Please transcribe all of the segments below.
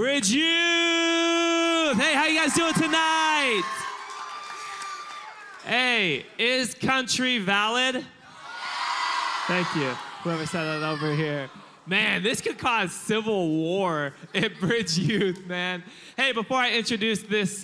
Bridge Youth! Hey, how you guys doing tonight? Hey, is country valid? Thank you, whoever said that over here. Man, this could cause civil war at Bridge Youth, man. Hey, before I introduce this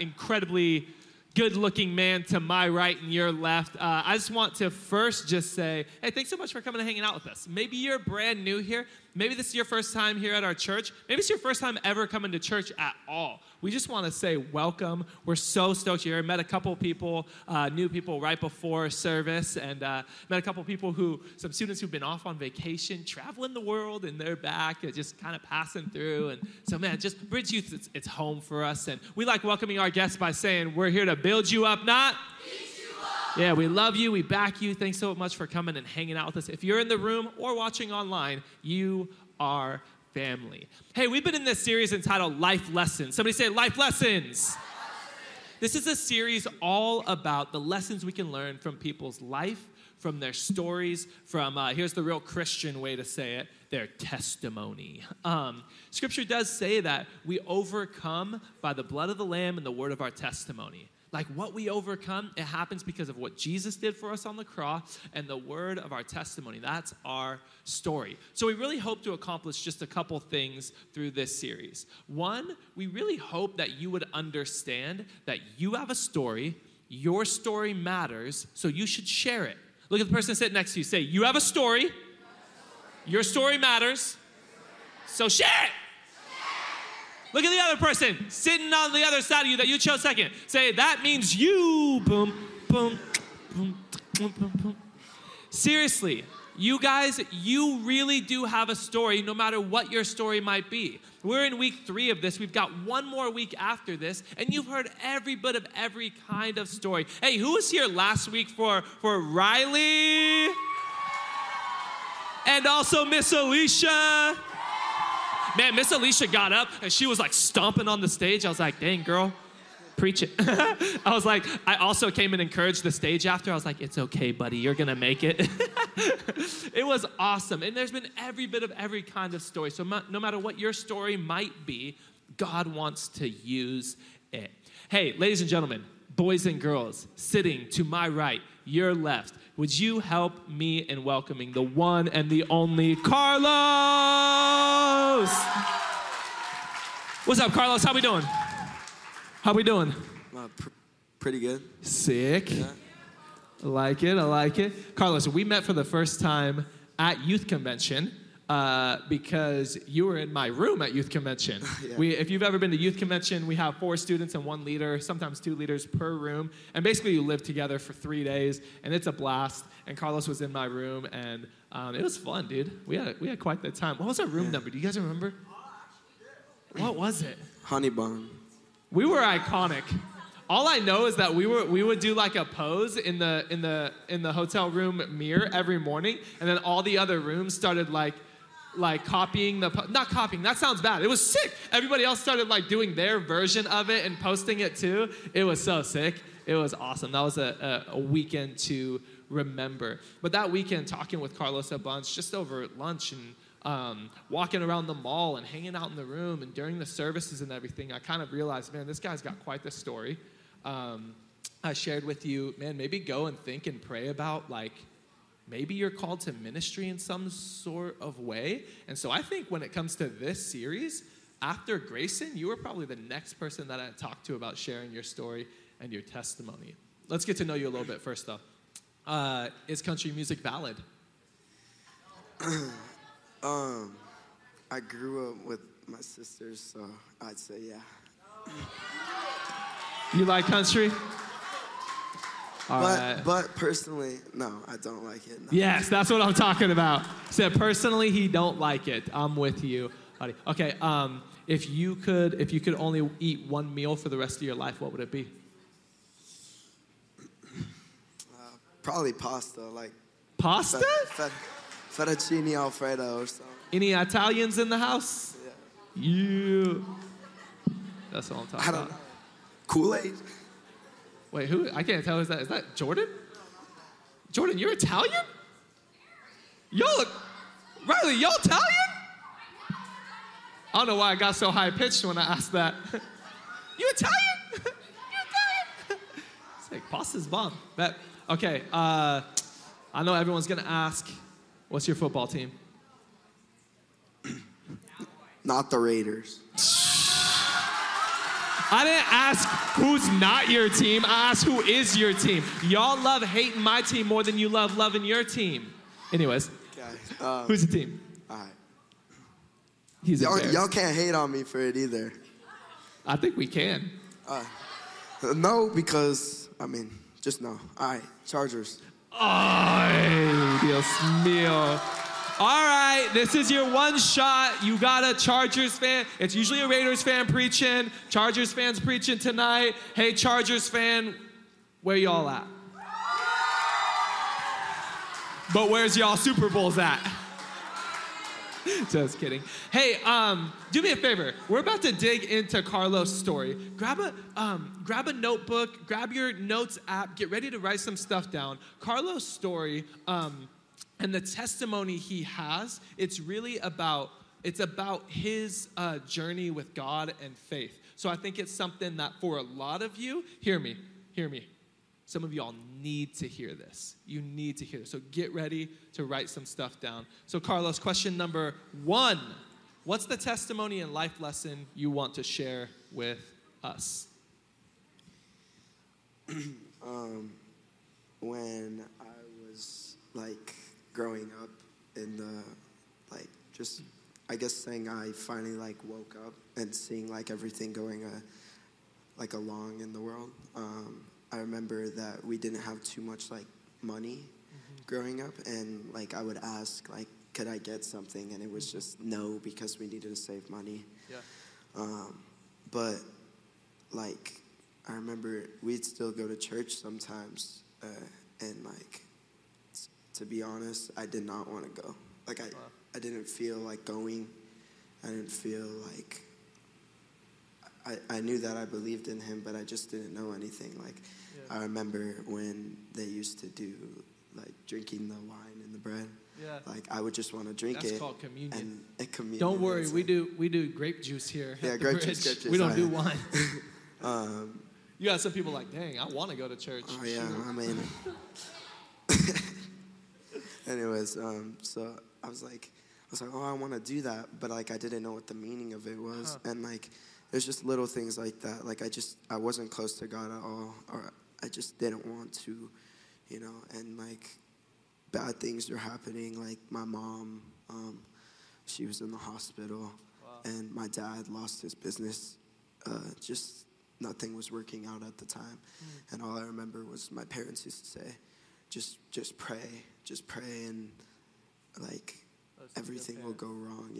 incredibly good-looking man to my right and your left, I just want to first just say, hey, thanks so much for coming and hanging out with us. Maybe you're brand new here. Maybe this is your first time here at our church. Maybe it's your first time ever coming to church at all. We just want to say welcome. We're so stoked you're here. Met a couple people, new people right before service, and met a couple people who, some students who've been off on vacation, traveling the world, and they're back, just kind of passing through. And so, man, just Bridge Youth, it's home for us. And we like welcoming our guests by saying, we're here to build you up, not beat you up. Yeah, we love you. We back you. Thanks so much for coming and hanging out with us. If you're in the room or watching online, you are family. Hey, we've been in this series entitled Life Lessons. Somebody say Life Lessons. This is a series all about the lessons we can learn from people's life, from their stories, from, here's the real Christian way to say it, their testimony. Scripture does say that we overcome by the blood of the Lamb and the word of our testimony. Like what we overcome, it happens because of what Jesus did for us on the cross and the word of our testimony. That's our story. So we really hope to accomplish just a couple things through this series. One, we really hope that you would understand that you have a story, your story matters, so you should share it. Look at the person sitting next to you. Say, you have a story, your story matters, so share it. Look at the other person sitting on the other side of you that you chose second. Say, that means you. Boom, boom, boom, boom, boom, boom. Seriously, you guys, you really do have a story, no matter what your story might be. We're in week 3 of this. We've got one more week after this, and you've heard every bit of every kind of story. Hey, who was here last week for Riley? And also Miss Alicia. Man, Miss Alicia got up, and she was, like, stomping on the stage. I was like, dang, girl, preach it. I was like, I also came and encouraged the stage after. I was like, it's okay, buddy. You're going to make it. It was awesome. And there's been every bit of every kind of story. So no matter what your story might be, God wants to use it. Hey, ladies and gentlemen, boys and girls, sitting to my right, your left, would you help me in welcoming the one and the only Carlos? What's up, Carlos? How we doing? How we doing? Pretty good. Sick. Yeah. I like it. I like it. Carlos, we met for the first time at youth convention because you were in my room at youth convention. Yeah. If you've ever been to youth convention, we have 4 students and 1 leader, sometimes 2 leaders per room. And basically you live together for 3 days, and it's a blast. And Carlos was in my room, and it was fun, dude. We had quite the time. What was our room number? Do you guys remember? What was it? Honey Bun. We were iconic. All I know is that we would do like a pose in the hotel room mirror every morning, and then all the other rooms started like copying not copying, that sounds bad. It was sick. Everybody else started like doing their version of it and posting it too. It was so sick. It was awesome. That was a weekend to remember. But that weekend, talking with Carlos a bunch, just over lunch and walking around the mall and hanging out in the room and during the services and everything, I kind of realized, man, this guy's got quite the story. I shared with you, man, maybe go and think and pray about, like, maybe you're called to ministry in some sort of way. And so I think when it comes to this series, after Grayson, you were probably the next person that I talked to about sharing your story and your testimony. Let's get to know you a little bit first, though. Is country music valid? I grew up with my sisters, so I'd say yeah. You like country? But personally, no, I don't like it. No. Yes, that's what I'm talking about. Said personally, he don't like it. I'm with you, buddy. Okay, if you could only eat one meal for the rest of your life, what would it be? Probably pasta, like. Pasta? Fettuccine Alfredo or something. Any Italians in the house? Yeah. That's what I'm talking about. I don't know. Kool-Aid? Wait, who? I can't tell who's that. Is that Jordan? Jordan, you're Italian? Y'all look... Riley, y'all Italian? I don't know why I got so high-pitched when I asked that. You Italian? You Italian? It's like, pasta's bomb. That, okay, I know everyone's going to ask, what's your football team? Not the Raiders. I didn't ask who's not your team. I asked who is your team. Y'all love hating my team more than you love loving your team. Anyways, okay, who's the team? All right. He's embarrassed. Y'all can't hate on me for it either. I think we can. No, because, I mean, just no. All right, Chargers. Oh, Dios mio. All right, this is your one shot. You got a Chargers fan. It's usually a Raiders fan preaching. Chargers fans preaching tonight. Hey, Chargers fan, where y'all at? But where's y'all Super Bowls at? Just kidding. Hey, do me a favor. We're about to dig into Carlos' story. Grab a notebook, grab your notes app, get ready to write some stuff down. Carlos' story, and the testimony he has, it's about his journey with God and faith. So I think it's something that for a lot of you, hear me. Some of y'all need to hear this. You need to hear this. So get ready to write some stuff down. So Carlos, question number one. What's the testimony and life lesson you want to share with us? When I was, growing up in the, I finally, woke up and seeing, everything going, along in the world. I remember that we didn't have too much, money growing up, and, I would ask, could I get something? And it was just no, because we needed to save money. Yeah. But, I remember we'd still go to church sometimes, and, to be honest, I did not want to go. I didn't feel like going. I didn't feel like... I knew that I believed in him, but I just didn't know anything. Yeah. I remember when they used to do, drinking the wine and the bread. Yeah. I would just want to drink it. That's called communion. And communion. Don't worry, we do grape juice here. Yeah, grape juice. We don't do wine. You got some people dang, I want to go to church. Oh, yeah, sure. I mean... Anyways, so I was like, oh, I want to do that, but, I didn't know what the meaning of it was. Huh. And, there's just little things like that. I wasn't close to God at all, or I just didn't want to, and, bad things are happening. My mom, she was in the hospital, wow. And my dad lost his business. Just nothing was working out at the time. Mm. And all I remember was my parents used to say, just pray, and, everything will go wrong,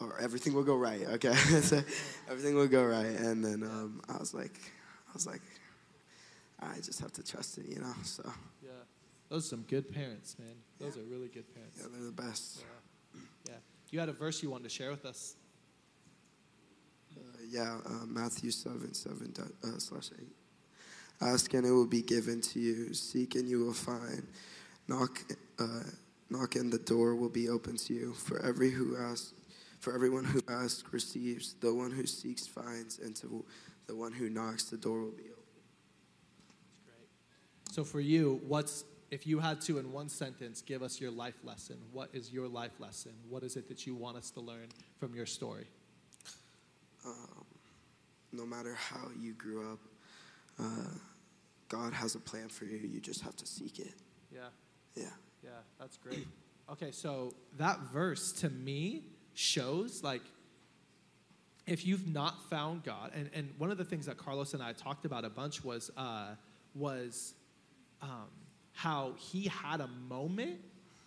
or everything will go right, okay? So everything will go right, and then I was like, I just have to trust it, so. Yeah, those are some good parents, man. Those are really good parents. Yeah, they're the best. Yeah. You had a verse you wanted to share with us. Matthew 7:7-8. Ask and it will be given to you. Seek and you will find. Knock and the door will be open to you. For everyone who asks receives. The one who seeks finds, and to the one who knocks, the door will be open. Great. So for you, if you had to in one sentence give us your life lesson? What is your life lesson? What is it that you want us to learn from your story? No matter how you grew up. God has a plan for you. You just have to seek it. Yeah. Yeah. Yeah, that's great. Okay, so that verse to me shows, if you've not found God, and one of the things that Carlos and I talked about a bunch was how he had a moment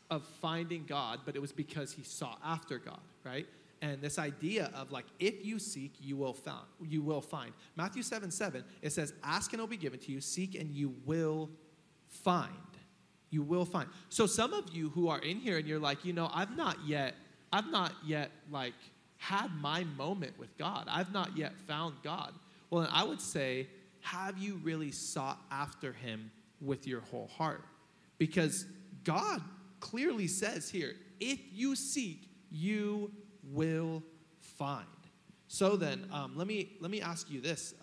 of finding God, but it was because he sought after God, right? And this idea of, if you seek, you will find. Matthew 7:7, it says, ask and it will be given to you. Seek and you will find. You will find. So some of you who are in here and you're I've not yet had my moment with God. I've not yet found God. Well, then I would say, have you really sought after him with your whole heart? Because God clearly says here, if you seek, you will find. So then, let me ask you this,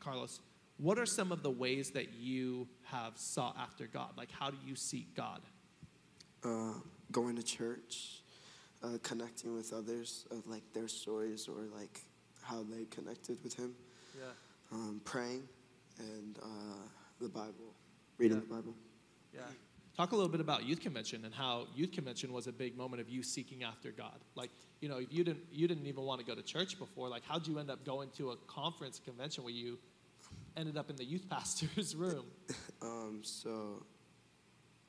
Carlos. What are some of the ways that you have sought after God? Like, how do you seek God? Going to church, connecting with others of, like, their stories or, like, how they connected with him. Yeah. Praying and the Bible, reading the Bible. Yeah. Talk a little bit about youth convention and how youth convention was a big moment of you seeking after God. Like, you know, if you didn't even want to go to church before, like, how'd you end up going to a conference convention where you ended up in the youth pastor's room? So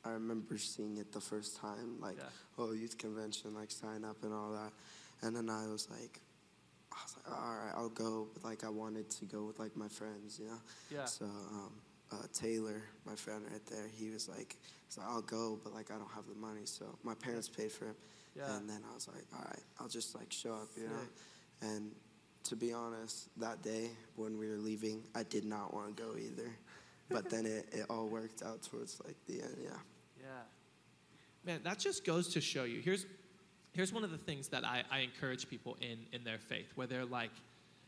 I remember seeing it the first time, like, oh, youth convention, like, sign up and all that. And then I was like, all right, I'll go. But, like, I wanted to go with, like, my friends, you know? Yeah. So Taylor, my friend right there, he was like, so I'll go, but, like, I don't have the money. So my parents paid for him. Yeah. And then I was like, all right, I'll just, like, show up, you know? And to be honest, that day when we were leaving, I did not want to go either. But then it all worked out towards, like, the end, Yeah. Man, that just goes to show you. Here's one of the things that I encourage people in their faith, where they're like,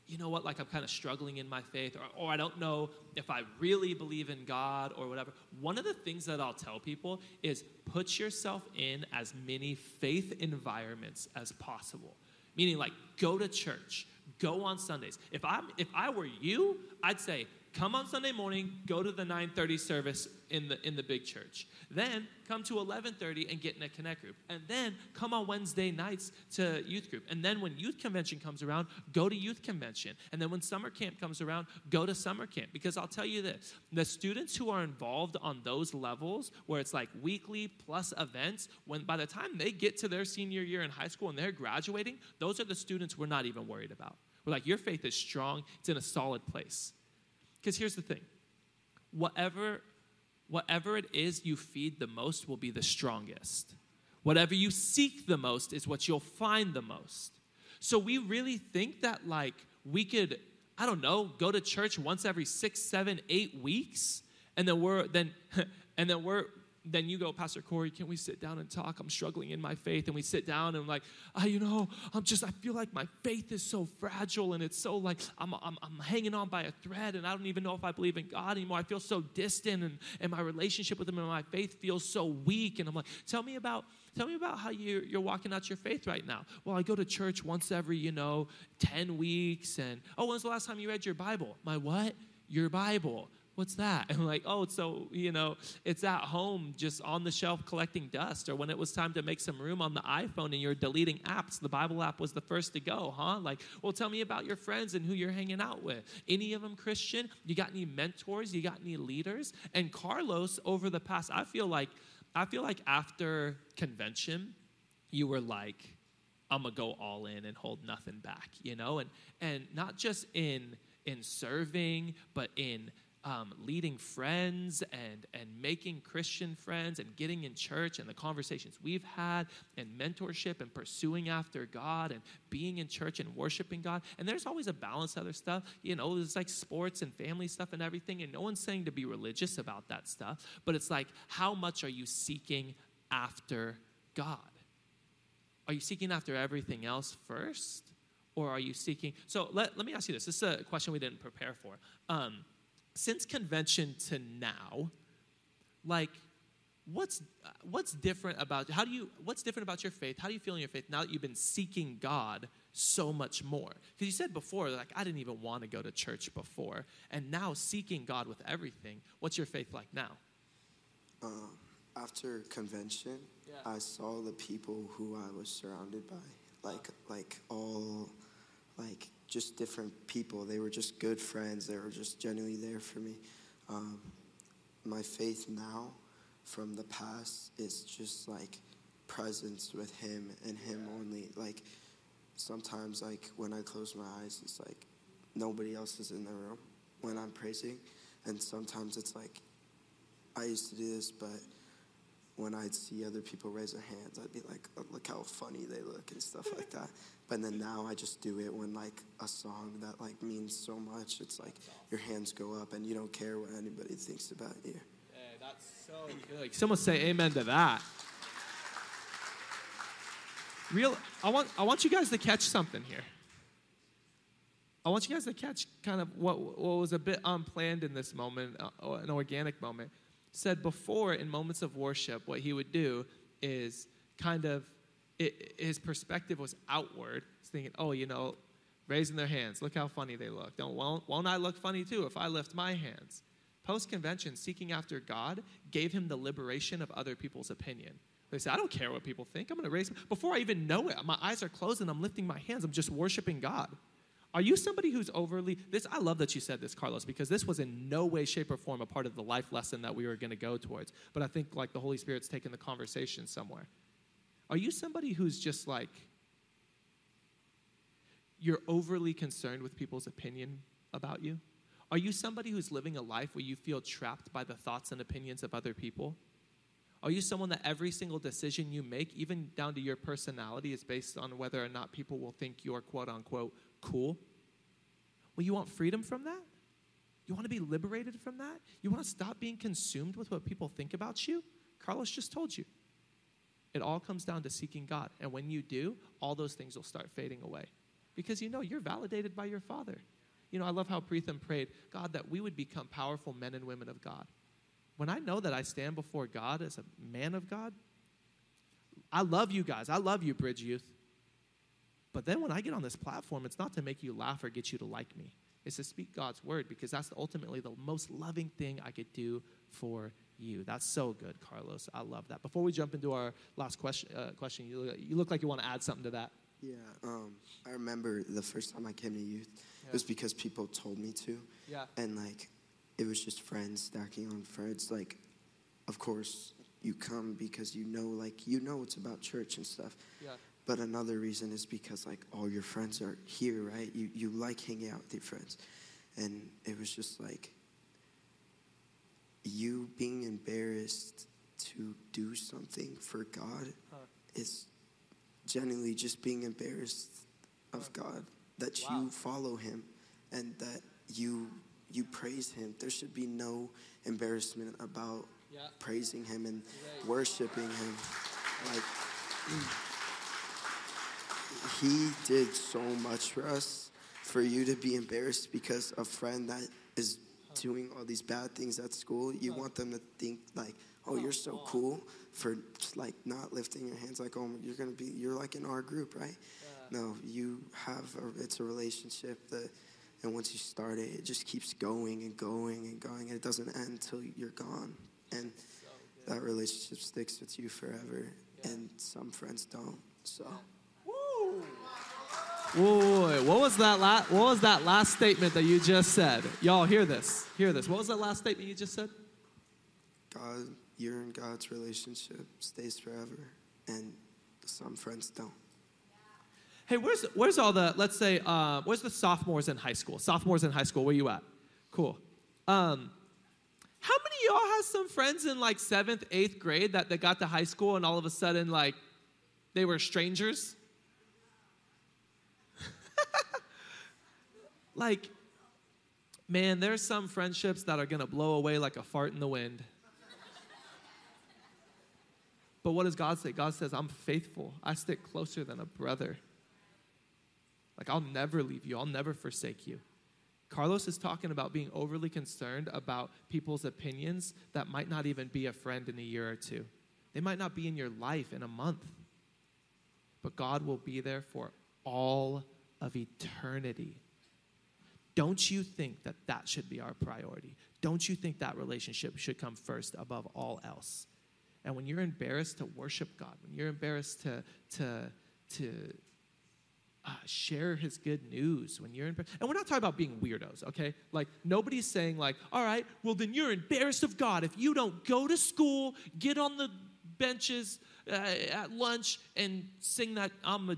you know what, like, I'm kind of struggling in my faith, or I don't know if I really believe in God or whatever. One of the things that I'll tell people is put yourself in as many faith environments as possible. Meaning, like, go to church. Go on Sundays. If I were you, I'd say, come on Sunday morning, go to the 9:30 service in the big church. Then come to 11:30 and get in a connect group. And then come on Wednesday nights to youth group. And then when youth convention comes around, go to youth convention. And then when summer camp comes around, go to summer camp. Because I'll tell you this, the students who are involved on those levels where it's like weekly plus events, when by the time they get to their senior year in high school and they're graduating, those are the students we're not even worried about. We're like, your faith is strong. It's in a solid place. Because here's the thing, whatever it is you feed the most will be the strongest. Whatever you seek the most is what you'll find the most. So we really think that, like, we could, I don't know, go to church once every 6, 7, 8 weeks, and then then you go, Pastor Corey, can we sit down and talk? I'm struggling in my faith. And we sit down and, like, I feel like my faith is so fragile, and it's so, like, I'm hanging on by a thread, and I don't even know if I believe in God anymore. I feel so distant, and my relationship with him and my faith feels so weak. And I'm like, tell me about how you're walking out your faith right now. Well, I go to church once every, 10 weeks. And, oh, when's the last time you read your Bible? My what? Your Bible. What's that? And I'm like, oh, so, it's at home just on the shelf collecting dust. Or when it was time to make some room on the iPhone and you're deleting apps, the Bible app was the first to go, huh? Like, well, tell me about your friends and who you're hanging out with. Any of them Christian? You got any mentors? You got any leaders? And Carlos, over the past, I feel like after convention, you were like, I'm going to go all in and hold nothing back, And not just in serving, but in leading friends and making Christian friends and getting in church and the conversations we've had and mentorship and pursuing after God and being in church and worshiping God. And there's always a balance to other stuff. There's like sports and family stuff and everything. And no one's saying to be religious about that stuff. But it's like, how much are you seeking after God? Are you seeking after everything else first? Or are you seeking? So let me ask you this. This is a question we didn't prepare for. Since convention to now, like, what's different about your faith? How do you feel in your faith now that you've been seeking God so much more? Because you said before, like, I didn't even want to go to church before, and now seeking God with everything. What's your faith like now? After convention, I saw the people who I was surrounded by, all just different people. They were just good friends. They were just genuinely there for me. My faith now from the past is just, like, presence with him and him only. Like, sometimes, like, when I close my eyes, it's like nobody else is in the room when I'm praising. And sometimes it's like, I used to do this, but when I'd see other people raise their hands, I'd be like, oh, look how funny they look and stuff like that. But then now I just do it when, like, a song that, like, means so much. It's like your hands go up and you don't care what anybody thinks about you. Hey, that's so good. Someone say amen to that. I want you guys to catch something here. I want you guys to catch kind of what was a bit unplanned in this moment, an organic moment. He said before, in moments of worship, what he would do is kind of, his perspective was outward. He's thinking, oh, you know, raising their hands. Look how funny they look. Won't I look funny too if I lift my hands? Post-convention, seeking after God gave him the liberation of other people's opinion. They say, I don't care what people think. I'm going to raise. Before I even know it, my eyes are closed and I'm lifting my hands. I'm just worshiping God. Are you somebody who's overly, this? I love that you said this, Carlos, because this was in no way, shape, or form a part of the life lesson that we were going to go towards. But I think like the Holy Spirit's taking the conversation somewhere. Are you somebody who's just like, you're overly concerned with people's opinion about you? Are you somebody who's living a life where you feel trapped by the thoughts and opinions of other people? Are you someone that every single decision you make, even down to your personality, is based on whether or not people will think you're quote-unquote cool? Well, you want freedom from that? You want to be liberated from that? You want to stop being consumed with what people think about you? Carlos just told you. It all comes down to seeking God. And when you do, all those things will start fading away. Because you know you're validated by your Father. You know, I love how Pritham prayed, God, that we would become powerful men and women of God. When I know that I stand before God as a man of God, I love you guys. I love you, Bridge Youth. But then when I get on this platform, it's not to make you laugh or get you to like me. It's to speak God's word, because that's ultimately the most loving thing I could do for you. That's so good, Carlos. I love that. Before we jump into our last question, you look like you want to add something to that. Yeah, I remember the first time I came to youth, It was because people told me to. Yeah. And, like, it was just friends stacking on friends. Like, of course, you come because you know it's about church and stuff. Yeah. But another reason is because, like, all your friends are here, right? You like hanging out with your friends. And it was just, like, you being embarrassed to do something for God is... genuinely just being embarrassed of God, that you follow him and that you praise him. There should be no embarrassment about praising him and worshiping him. Like, he did so much for us. For you to be embarrassed because a friend that is doing all these bad things at school, you want them to think like, oh, you're so cool for just, like, not lifting your hands. Like, oh, you're like in our group, right? Yeah. No, you have it's a relationship that, and once you start it, it just keeps going and going and going, and it doesn't end until you're gone. And so that relationship sticks with you forever. Yeah. And some friends don't. So. Woo! Whoa! What was that last statement that you just said? Y'all hear this? Hear this? What was that last statement you just said? God. You're in God's relationship, stays forever, and some friends don't. Hey, where's all the, let's say, where's the sophomores in high school? Sophomores in high school, where you at? Cool. How many of y'all has some friends in, like, 7th, 8th grade that they got to high school and all of a sudden, like, they were strangers? Like, man, there's some friendships that are going to blow away like a fart in the wind. But what does God say? God says, I'm faithful. I stick closer than a brother. Like, I'll never leave you. I'll never forsake you. Carlos is talking about being overly concerned about people's opinions that might not even be a friend in a year or two. They might not be in your life in a month. But God will be there for all of eternity. Don't you think that that should be our priority? Don't you think that relationship should come first above all else? And when you're embarrassed to worship God, when you're embarrassed to share his good news, when you're embarrassed, and we're not talking about being weirdos, okay? Like, nobody's saying, like, all right, well, then you're embarrassed of God if you don't go to school, get on the benches at lunch, and sing that,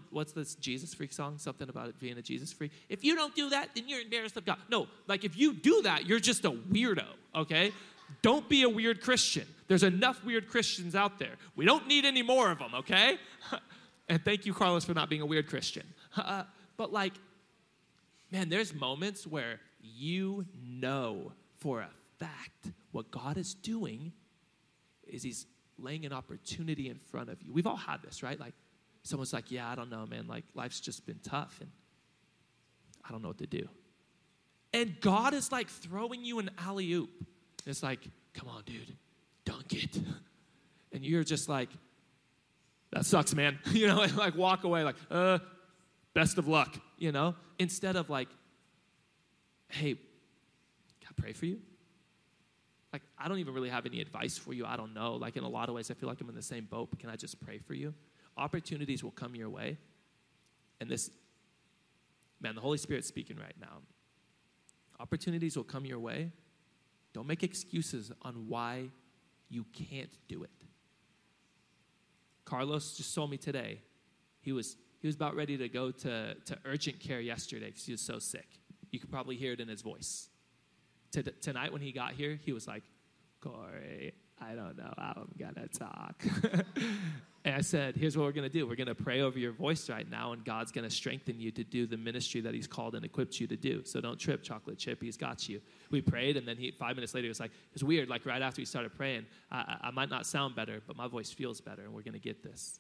what's this Jesus Freak song? Something about it being a Jesus Freak. If you don't do that, then you're embarrassed of God. No, like, if you do that, you're just a weirdo, okay? Don't be a weird Christian. There's enough weird Christians out there. We don't need any more of them, okay? And thank you, Carlos, for not being a weird Christian. But, like, man, there's moments where you know for a fact what God is doing is he's laying an opportunity in front of you. We've all had this, right? Like, someone's like, yeah, I don't know, man. Like, life's just been tough, and I don't know what to do. And God is like throwing you an alley-oop. It's like, come on, dude, dunk it. And you're just like, that sucks, man. You know, and like walk away like, best of luck, you know? Instead of like, hey, can I pray for you? Like, I don't even really have any advice for you. I don't know. Like, in a lot of ways, I feel like I'm in the same boat, but can I just pray for you? Opportunities will come your way. And this, man, the Holy Spirit's speaking right now. Opportunities will come your way. Don't make excuses on why you can't do it. Carlos just told me today, he was about ready to go to urgent care yesterday because he was so sick. You could probably hear it in his voice. Tonight when he got here, he was like, Corey, I don't know how I'm going to talk. And I said, here's what we're going to do. We're going to pray over your voice right now, and God's going to strengthen you to do the ministry that he's called and equipped you to do. So don't trip, chocolate chip. He's got you. We prayed, and then 5 minutes later, he was like, it's weird. Like right after we started praying, I might not sound better, but my voice feels better, and we're going to get this.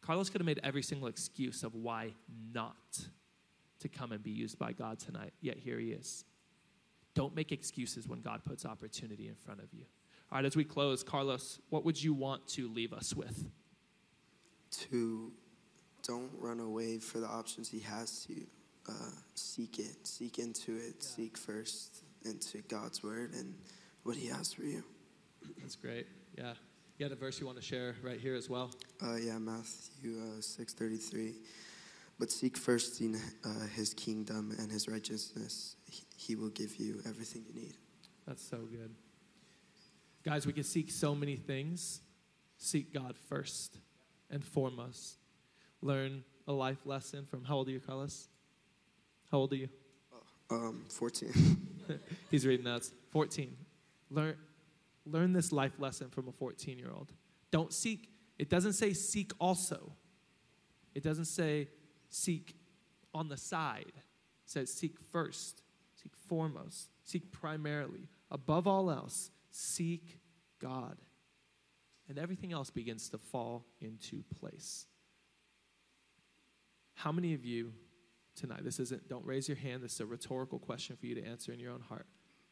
Carlos could have made every single excuse of why not to come and be used by God tonight, yet here he is. Don't make excuses when God puts opportunity in front of you. All right, as we close, Carlos, what would you want to leave us with? To don't run away for the options he has to you. Seek it. Seek into it. Yeah. Seek first into God's word and what he has for you. That's great. Yeah. You had a verse you want to share right here as well? Matthew 6:33. But seek first in his kingdom and his righteousness. He will give you everything you need. That's so good. Guys, we can seek so many things. Seek God first and foremost. Learn a life lesson from, how old are you, Carlos? How old are you? 14. He's reading that. 14. Learn this life lesson from a 14-year-old. Don't seek. It doesn't say seek also. It doesn't say seek on the side. It says seek first, seek foremost, seek primarily. Above all else, seek God, and everything else begins to fall into place. How many of you tonight, don't raise your hand, this is a rhetorical question for you to answer in your own heart.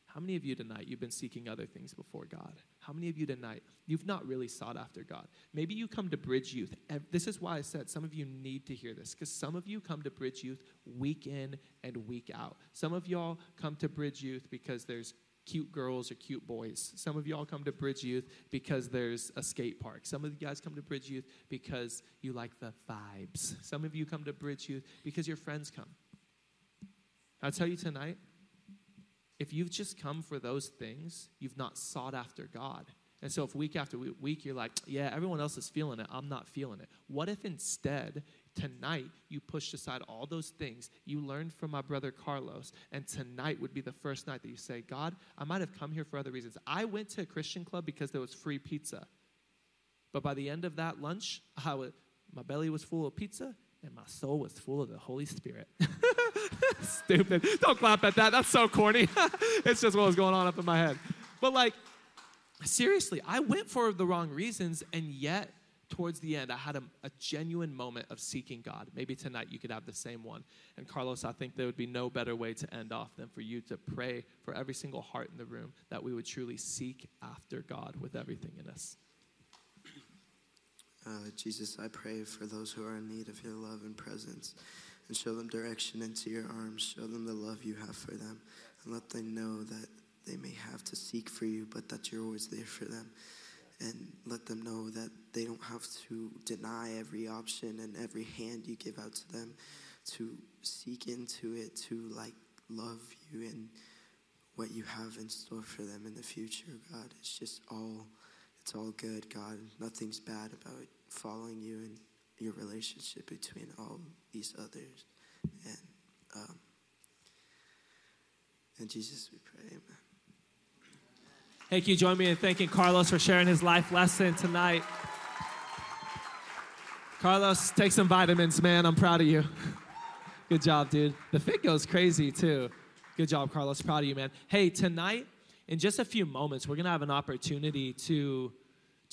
How many of you tonight, you've been seeking other things before God? How many of you tonight, you've not really sought after God? Maybe you come to Bridge Youth. This is why I said some of you need to hear this, because some of you come to Bridge Youth week in and week out. Some of y'all come to Bridge Youth because there's cute girls or cute boys. Some of y'all come to Bridge Youth because there's a skate park. Some of you guys come to Bridge Youth because you like the vibes. Some of you come to Bridge Youth because your friends come. I'll tell you tonight, if you've just come for those things, you've not sought after God. And so if week after week you're like, yeah, everyone else is feeling it, I'm not feeling it. What if instead tonight, you pushed aside all those things. You learned from my brother Carlos, and tonight would be the first night that you say, God, I might have come here for other reasons. I went to a Christian club because there was free pizza. But by the end of that lunch, my belly was full of pizza, and my soul was full of the Holy Spirit. Stupid. Don't clap at that. That's so corny. It's just what was going on up in my head. But like, seriously, I went for the wrong reasons, and yet, towards the end, I had a genuine moment of seeking God. Maybe tonight you could have the same one. And Carlos, I think there would be no better way to end off than for you to pray for every single heart in the room that we would truly seek after God with everything in us. Jesus, I pray for those who are in need of your love and presence, and show them direction into your arms. Show them the love you have for them, and let them know that they may have to seek for you, but that you're always there for them. And let them know that they don't have to deny every option and every hand you give out to them, to seek into it, to like love you and what you have in store for them in the future, God. It's all good, God. Nothing's bad about following you and your relationship between all these others. And Jesus, we pray, amen. Thank you. Join me in thanking Carlos for sharing his life lesson tonight. Carlos, take some vitamins, man. I'm proud of you. Good job, dude. The fit goes crazy, too. Good job, Carlos. Proud of you, man. Hey, tonight, in just a few moments, we're going to have an opportunity to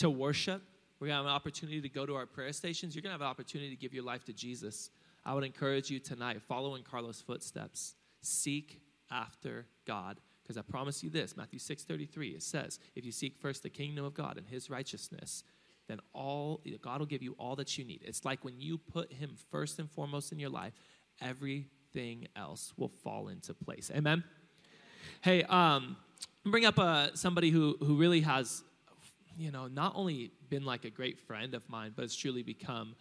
worship. We're going to have an opportunity to go to our prayer stations. You're going to have an opportunity to give your life to Jesus. I would encourage you tonight, follow in Carlos' footsteps. seek after God. Because I promise you this, Matthew 6:33, it says, if you seek first the kingdom of God and his righteousness, then God will give you all that you need. It's like when you put him first and foremost in your life, everything else will fall into place. Amen? Hey, bring up somebody who really has, you know, not only been like a great friend of mine, but has truly become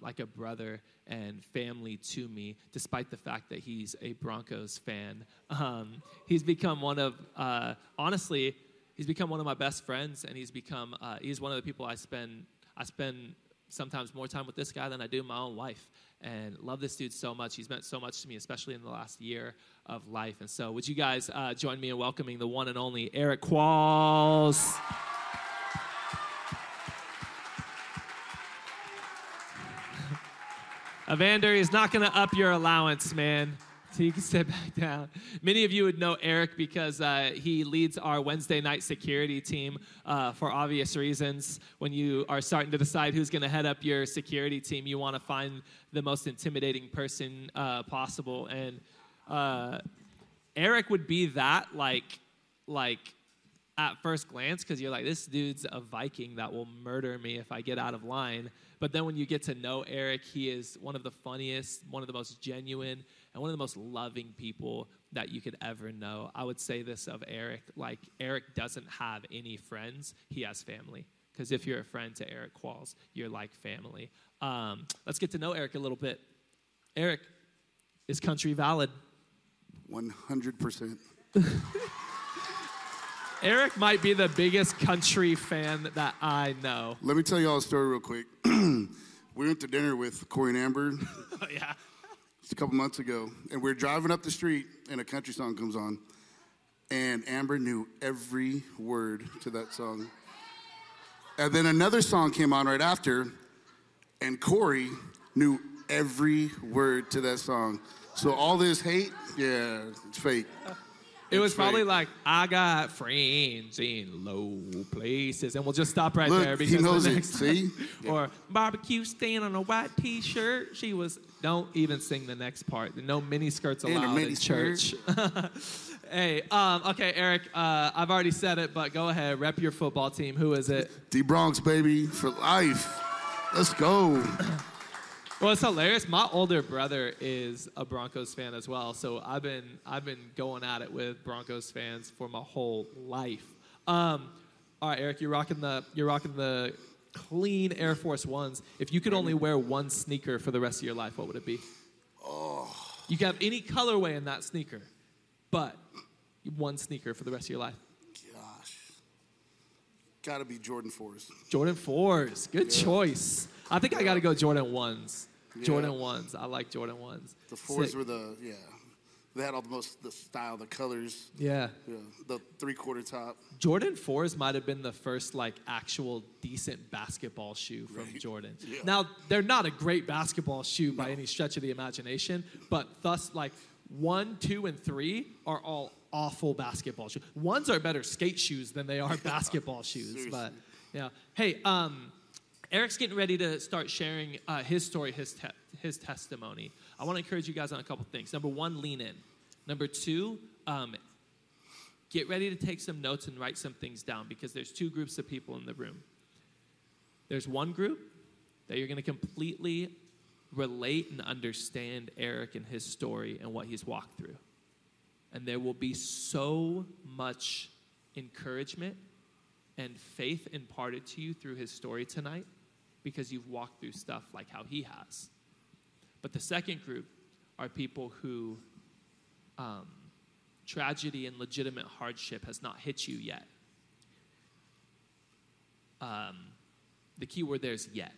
like a brother and family to me, despite the fact that he's a Broncos fan. He's become one of, honestly, he's become one of my best friends, and he's become, he's one of the people I spend sometimes more time with this guy than I do my own wife, and love this dude so much. He's meant so much to me, especially in the last year of life. And so would you guys join me in welcoming the one and only Eric Qualls. Evander is not going to up your allowance, man, so you can sit back down. Many of you would know Eric because he leads our Wednesday night security team for obvious reasons. When you are starting to decide who's going to head up your security team, you want to find the most intimidating person possible. And Eric would be that, like at first glance, because you're like, this dude's a Viking that will murder me if I get out of line. But then when you get to know Eric, he is one of the funniest, one of the most genuine, and one of the most loving people that you could ever know. I would say this of Eric, like Eric doesn't have any friends. He has family. Because if you're a friend to Eric Qualls, you're like family. Let's get to know Eric a little bit. Eric, is country valid? 100%. Eric might be the biggest country fan that I know. Let me tell you all a story real quick. We went to dinner with Corey and Amber. Oh, yeah. Just a couple months ago. And we're driving up the street, and a country song comes on. And Amber knew every word to that song. And then another song came on right after, and Corey knew every word to that song. So all this hate, yeah, it's fake. It was probably like, I got friends in low places. And we'll just stop right there. Because he knows the next it. See? Yeah. Or barbecue stand on a white T-shirt. She was, don't even sing the next part. No miniskirts allowed in church. Hey, okay, Eric, I've already said it, but go ahead. Rep your football team. Who is it? D-Bronx, baby, for life. Let's go. Well, it's hilarious. My older brother is a Broncos fan as well, so I've been going at it with Broncos fans for my whole life. All right, Eric, you're rocking the clean Air Force Ones. If you could only wear one sneaker for the rest of your life, what would it be? Oh. You could have any colorway in that sneaker, but one sneaker for the rest of your life. Gosh, gotta be Jordan 4s. Jordan 4s, good choice. I think I gotta go Jordan 1s. Yeah. Jordan 1s. I like Jordan 1s. The 4s were the, yeah. They had all the most, the style, the colors. Yeah. Yeah. The three-quarter top. Jordan 4s might have been the first, like, actual decent basketball shoe from Jordan. Yeah. Now, they're not a great basketball shoe by any stretch of the imagination, but thus, like, 1, 2, and 3 are all awful basketball shoes. 1s are better skate shoes than they are basketball shoes. Seriously. But, yeah. Hey, Eric's getting ready to start sharing his story, his testimony. I want to encourage you guys on a couple things. Number one, lean in. Number two, get ready to take some notes and write some things down, because there's two groups of people in the room. There's one group that you're going to completely relate and understand Eric and his story and what he's walked through. And there will be so much encouragement and faith imparted to you through his story tonight, because you've walked through stuff like how he has. But the second group are people who tragedy and legitimate hardship has not hit you yet. The key word there is yet,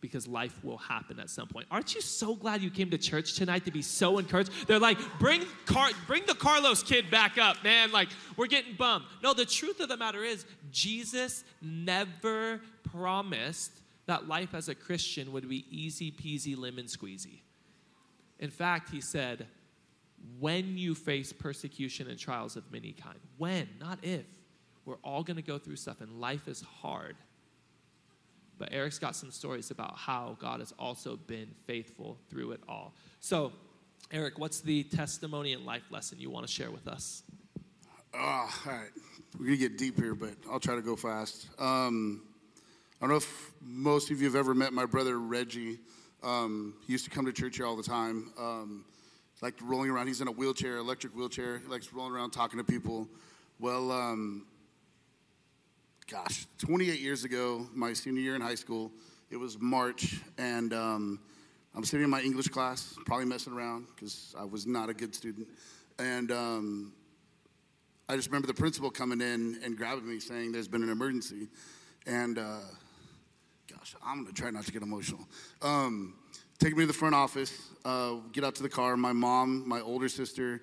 because life will happen at some point. Aren't you so glad you came to church tonight to be so encouraged? They're like, bring the Carlos kid back up, man. Like, we're getting bummed. No, the truth of the matter is, Jesus never promised that life as a Christian would be easy peasy lemon squeezy. In fact, he said, when you face persecution and trials of many kind, when, not if. We're all going to go through stuff, and life is hard. But Eric's got some stories about how God has also been faithful through it all. So Eric, what's the testimony and life lesson you want to share with us? All right. We're going to get deep here, but I'll try to go fast. I don't know if most of you have ever met my brother, Reggie. He used to come to church here all the time. Like rolling around. He's in a wheelchair, electric wheelchair. He likes rolling around talking to people. Well, 28 years ago, my senior year in high school, it was March, and I'm sitting in my English class, probably messing around because I was not a good student. And I just remember the principal coming in and grabbing me saying there's been an emergency. And I'm going to try not to get emotional. Take me to the front office, get out to the car. My mom, my older sister,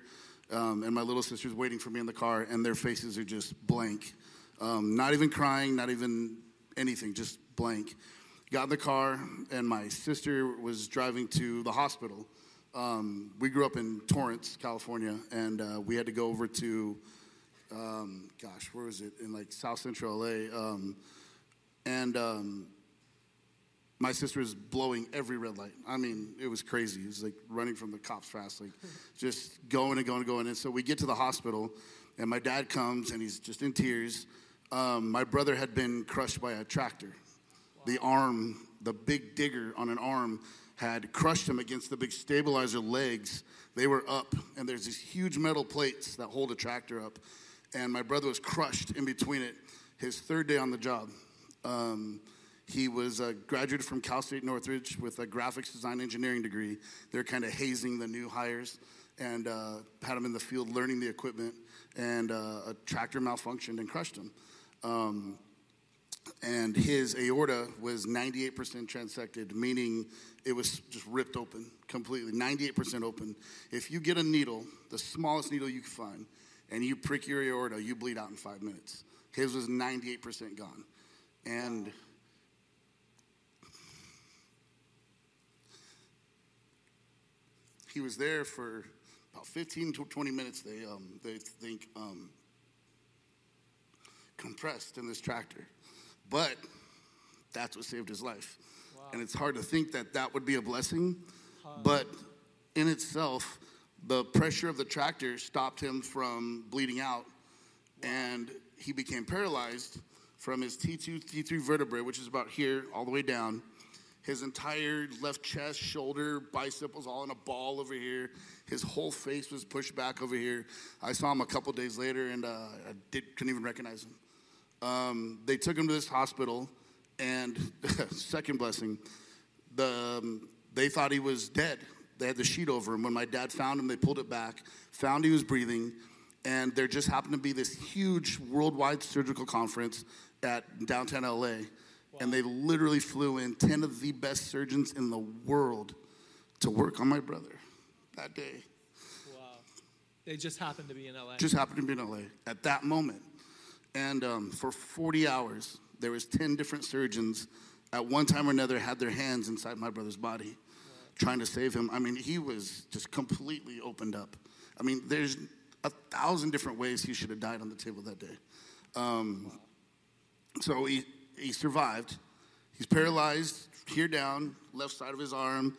and my little sister's waiting for me in the car, and their faces are just blank. Not even crying, not even anything, just blank. Got in the car, and my sister was driving to the hospital. We grew up in Torrance, California, and we had to go over to, where was it? In like South Central L.A. My sister was blowing every red light. I mean, it was crazy. It was like running from the cops fast, like just going and going and going. And so we get to the hospital, and my dad comes, and he's just in tears. My brother had been crushed by a tractor. Wow. The arm, the big digger on an arm, had crushed him against the big stabilizer legs. They were up, and there's these huge metal plates that hold a tractor up. And my brother was crushed in between it. His third day on the job. He was graduated from Cal State Northridge with a graphics design engineering degree. They're kind of hazing the new hires, and had him in the field learning the equipment. And a tractor malfunctioned and crushed him. And his aorta was 98% transected, meaning it was just ripped open completely, 98% open. If you get a needle, the smallest needle you can find, and you prick your aorta, you bleed out in 5 minutes. His was 98% gone. And he was there for about 15 to 20 minutes, they think, compressed in this tractor. But that's what saved his life. Wow. And it's hard to think that that would be a blessing. But in itself, the pressure of the tractor stopped him from bleeding out. Wow. And he became paralyzed from his T2, T3 vertebrae, which is about here, all the way down. His entire left chest, shoulder, bicep was all in a ball over here. His whole face was pushed back over here. I saw him a couple days later, and I couldn't even recognize him. They took him to this hospital, and second blessing, they thought he was dead. They had the sheet over him. When my dad found him, they pulled it back, found he was breathing, and there just happened to be this huge worldwide surgical conference at downtown L.A., and they literally flew in 10 of the best surgeons in the world to work on my brother that day. Wow. They just happened to be in L.A.? Just happened to be in L.A. at that moment. And for 40 hours, there was 10 different surgeons at one time or another had their hands inside my brother's body, right, trying to save him. I mean, he was just completely opened up. I mean, there's 1,000 different ways he should have died on the table that day. So he survived. He's paralyzed here down, left side of his arm,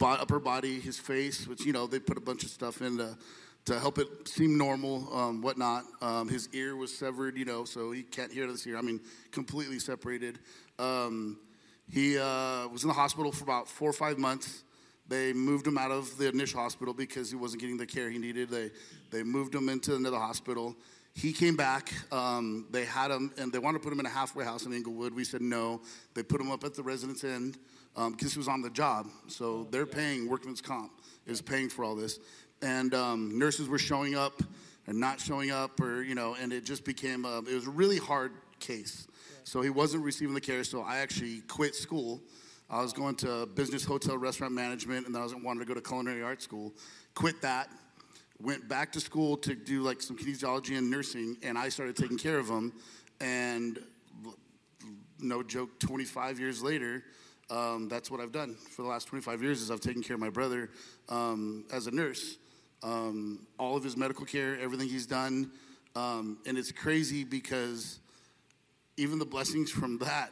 upper body, his face, which, you know, they put a bunch of stuff in to help it seem normal, whatnot. His ear was severed, you know, so he can't hear this ear. I mean, completely separated. He was in the hospital for about 4 or 5 months. They moved him out of the initial hospital because he wasn't getting the care he needed. They moved him into another hospital. He came back. They had him, and they wanted to put him in a halfway house in Inglewood. We said no. They put him up at the residence inn because he was on the job. So they're paying, workman's comp is paying for all this. And nurses were showing up and not showing up, or, you know, and it just became it was a really hard case. Yeah. So he wasn't receiving the care, so I actually quit school. I was going to business, hotel, restaurant management, and then I wanted to go to culinary arts school. Quit that, went back to school to do like some kinesiology and nursing, and I started taking care of him. And no joke, 25 years later, that's what I've done for the last 25 years is I've taken care of my brother as a nurse. All of his medical care, everything he's done. And it's crazy because even the blessings from that,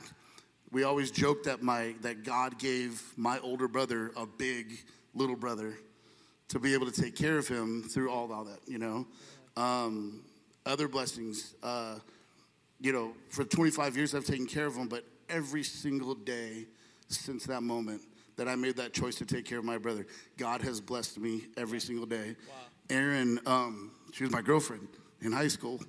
we always joke that God gave my older brother a big little brother to be able to take care of him through all that, you know. Other blessings, you know, for 25 years I've taken care of him, but every single day since that moment that I made that choice to take care of my brother, God has blessed me every single day. Wow. Erin, she was my girlfriend in high school.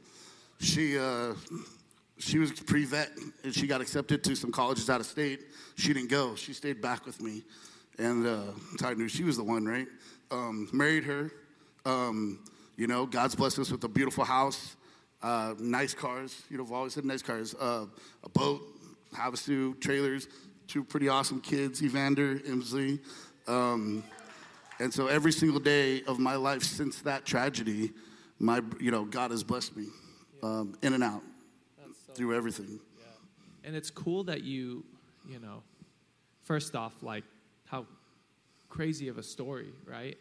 She was pre-vet, and she got accepted to some colleges out of state. She didn't go. She stayed back with me, and I knew she was the one, right? Married her. You know, God's blessed us with a beautiful house, nice cars. You know, I've always had nice cars. A boat, Havasu, trailers, two pretty awesome kids, Evander, MZ. And so every single day of my life since that tragedy, God has blessed me in and out. Through everything. Yeah. And it's cool that you know, first off, like how crazy of a story, right?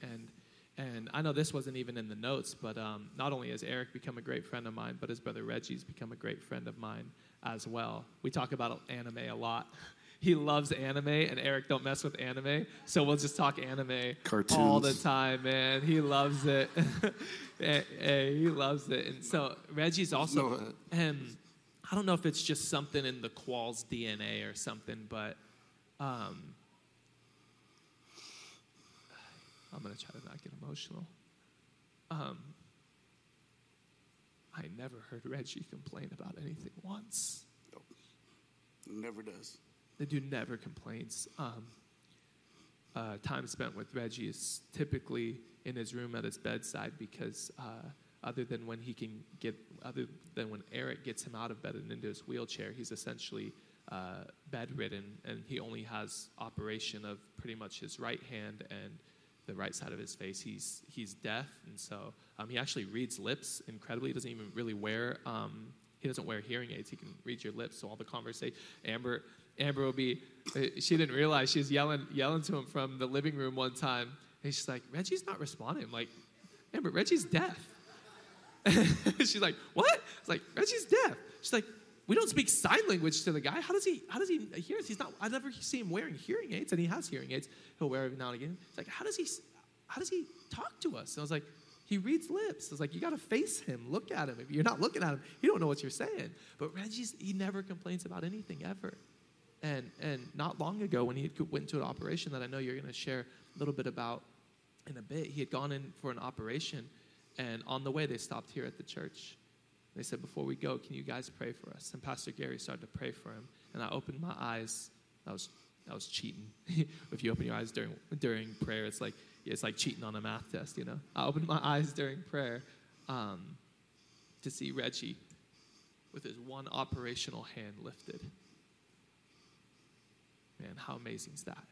And I know this wasn't even in the notes, but not only has Eric become a great friend of mine, but his brother Reggie's become a great friend of mine as well. We talk about anime a lot. He loves anime, and Eric don't mess with anime, so we'll just talk anime cartoons all the time, man. He loves it. He loves it. And so Reggie's also... I don't know if it's just something in the Qualls DNA or something, but I'm going to try to not get emotional. I never heard Reggie complain about anything once. Nope. Never does. They do never complains. Time spent with Reggie is typically in his room at his bedside because... other than when Eric gets him out of bed and into his wheelchair, he's essentially bedridden, and he only has operation of pretty much his right hand and the right side of his face. He's deaf, and so he actually reads lips incredibly. He doesn't even really wear he doesn't wear hearing aids. He can read your lips. So all the conversation, Amber will be. She didn't realize she was yelling to him from the living room one time, and she's like, "Reggie's not responding." I'm like, "Amber, Reggie's deaf." She's like, "What?" It's like, "Reggie's deaf." She's like, "We don't speak sign language to the guy. How does he hear us? I've never seen him wearing hearing aids, and he has hearing aids. He'll wear every now and again." It's like, how does he talk to us? And I was like, "He reads lips." I was like, "You got to face him. Look at him. If you're not looking at him, you don't know what you're saying." But he never complains about anything ever. And not long ago, when he went to an operation that I know you're going to share a little bit about in a bit, he had gone in for an operation. And on the way, they stopped here at the church. They said, "Before we go, can you guys pray for us?" And Pastor Gary started to pray for him. And I opened my eyes. I was cheating. If you open your eyes during prayer, it's like cheating on a math test, you know. I opened my eyes during prayer to see Reggie with his one operational hand lifted. Man, how amazing is that?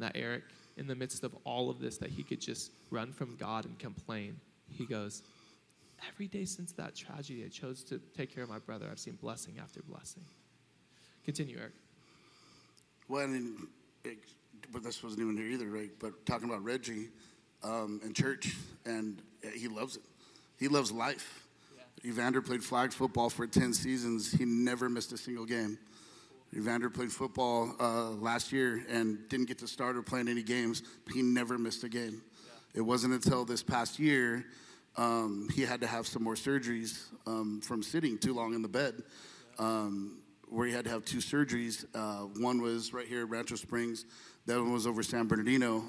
That Eric, in the midst of all of this, that he could just run from God and complain. He goes, "Every day since that tragedy, I chose to take care of my brother. I've seen blessing after blessing." Continue, Eric. Well, I mean, but this wasn't even here either, right? But talking about Reggie and church, and he loves it. He loves life. Yeah. Evander played flag football for 10 seasons. He never missed a single game. Cool. Evander played football last year and didn't get to start or play in any games. He never missed a game. It wasn't until this past year he had to have some more surgeries from sitting too long in the bed, where he had to have two surgeries. One was right here at Rancho Springs. The other one was over San Bernardino.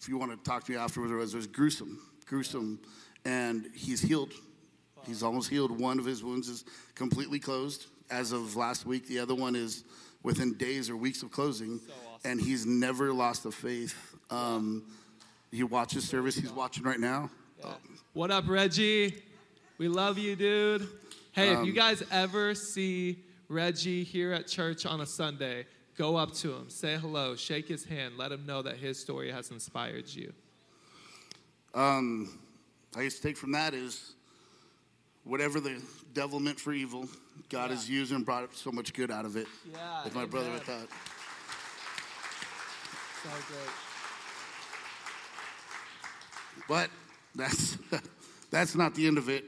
If you want to talk to me afterwards, it was gruesome. And he's healed. Wow. He's almost healed. One of his wounds is completely closed as of last week. The other one is within days or weeks of closing. So awesome. And he's never lost the faith. He watches service. He's watching right now. Yeah. What up, Reggie? We love you, dude. Hey, if you guys ever see Reggie here at church on a Sunday, go up to him, say hello, shake his hand, let him know that his story has inspired you. I guess the take from that is whatever the devil meant for evil, God has used and brought so much good out of it. Yeah, with my brother with that. So great. But that's not the end of it.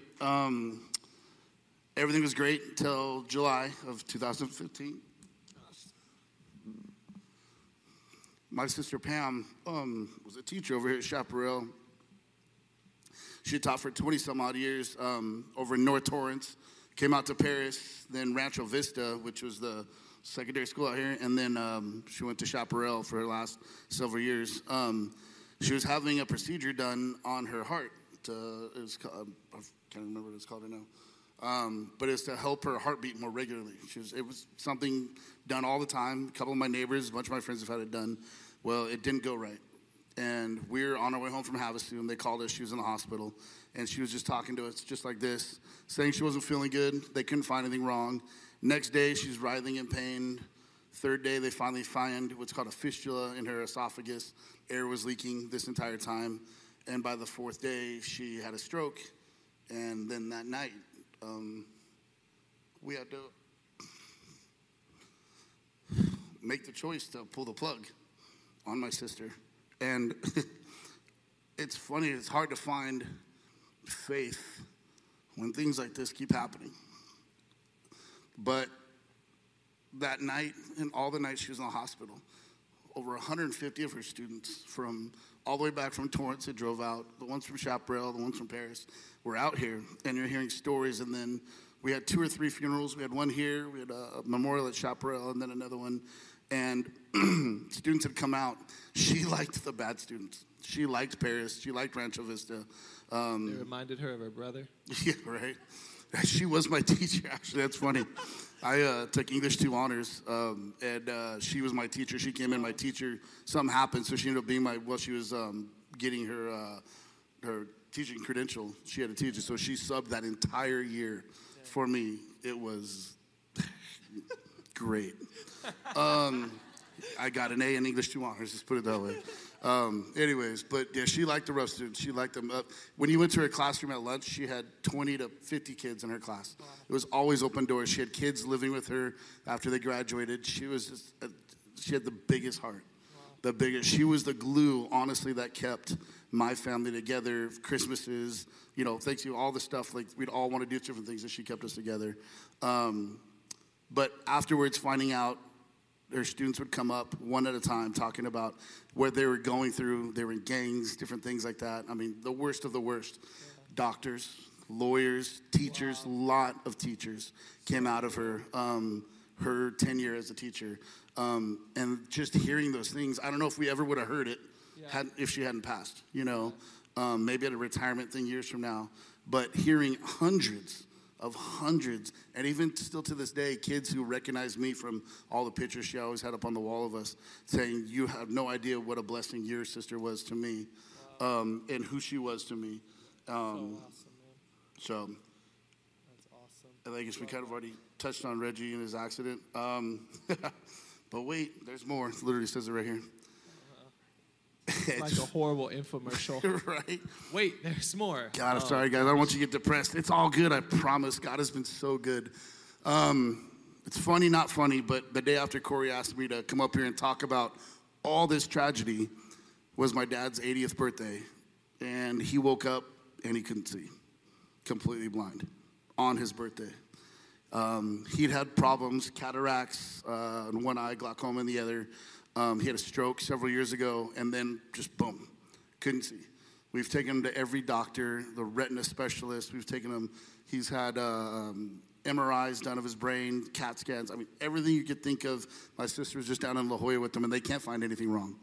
Everything was great until July of 2015. My sister Pam was a teacher over here at Chaparral. She taught for 20-some-odd years over in North Torrance, came out to Paris, then Rancho Vista, which was the secondary school out here, and then she went to Chaparral for her last several years. She was having a procedure done on her heart. I can't remember what it's called right now. But it's to help her heartbeat more regularly. It was something done all the time. A couple of my neighbors, a bunch of my friends have had it done. Well, it didn't go right. And we were on our way home from Havasu, and they called us. She was in the hospital, and she was just talking to us just like this, saying she wasn't feeling good. They couldn't find anything wrong. Next day, she's writhing in pain. Third day, they finally find what's called a fistula in her esophagus. Air was leaking this entire time. And by the fourth day, she had a stroke. And then that night, we had to make the choice to pull the plug on my sister. And it's funny, it's hard to find faith when things like this keep happening. But that night and all the nights she was in the hospital, over 150 of her students from all the way back from Torrance that drove out, the ones from Chaparral, the ones from Paris, were out here, and you're hearing stories. And then we had 2 or 3 funerals. We had one here, we had a memorial at Chaparral, and then another one. And students had come out. She liked the bad students. She liked Paris. She liked Rancho Vista. It reminded her of her brother. Yeah, right. She was my teacher, actually. That's funny. I took English 2 honors, and she was my teacher. She came in my teacher. Something happened, so she ended up being my, well, she was getting her her teaching credential. She had a teacher, so she subbed that entire year for me. It was great. I got an A in English 2 honors, just put it that way. Anyways, but yeah, she liked the rough students. She liked them up. When you went to her classroom at lunch, she had 20 to 50 kids in her class. Wow. It was always open doors. She had kids living with her after they graduated. She was just, she had the biggest heart. Wow. The biggest. She was the glue, honestly, that kept my family together. Christmases, you know, thanks to all the stuff. Like, we'd all want to do different things, and she kept us together. But afterwards, finding out, her students would come up one at a time talking about what they were going through. They were in gangs, different things like that. I mean, the worst of the worst. Yeah. Doctors, lawyers, teachers, wow. Lot of teachers came out of her, her tenure as a teacher. And just hearing those things, I don't know if we ever would have heard it if she hadn't passed, you know. Maybe at a retirement thing years from now. But hearing hundreds, and even still to this day, kids who recognize me from all the pictures she always had up on the wall of us, saying, you have no idea what a blessing your sister was to me, wow. And who she was to me. So awesome, man. That's awesome. And I guess we kind of already touched on Reggie and his accident. But wait, there's more. It literally says it right here. It's like a horrible infomercial. Right? Wait, there's more. God, I'm sorry, guys. I don't want you to get depressed. It's all good, I promise. God has been so good. It's funny, not funny, but the day after Corey asked me to come up here and talk about all this tragedy was my dad's 80th birthday. And he woke up, and he couldn't see. Completely blind on his birthday. He'd had problems, cataracts in one eye, glaucoma in the other. He had a stroke several years ago, and then just boom, couldn't see. We've taken him to every doctor, the retina specialist. We've taken him. He's had MRIs done of his brain, CAT scans. I mean, everything you could think of. My sister was just down in La Jolla with him, and they can't find anything wrong.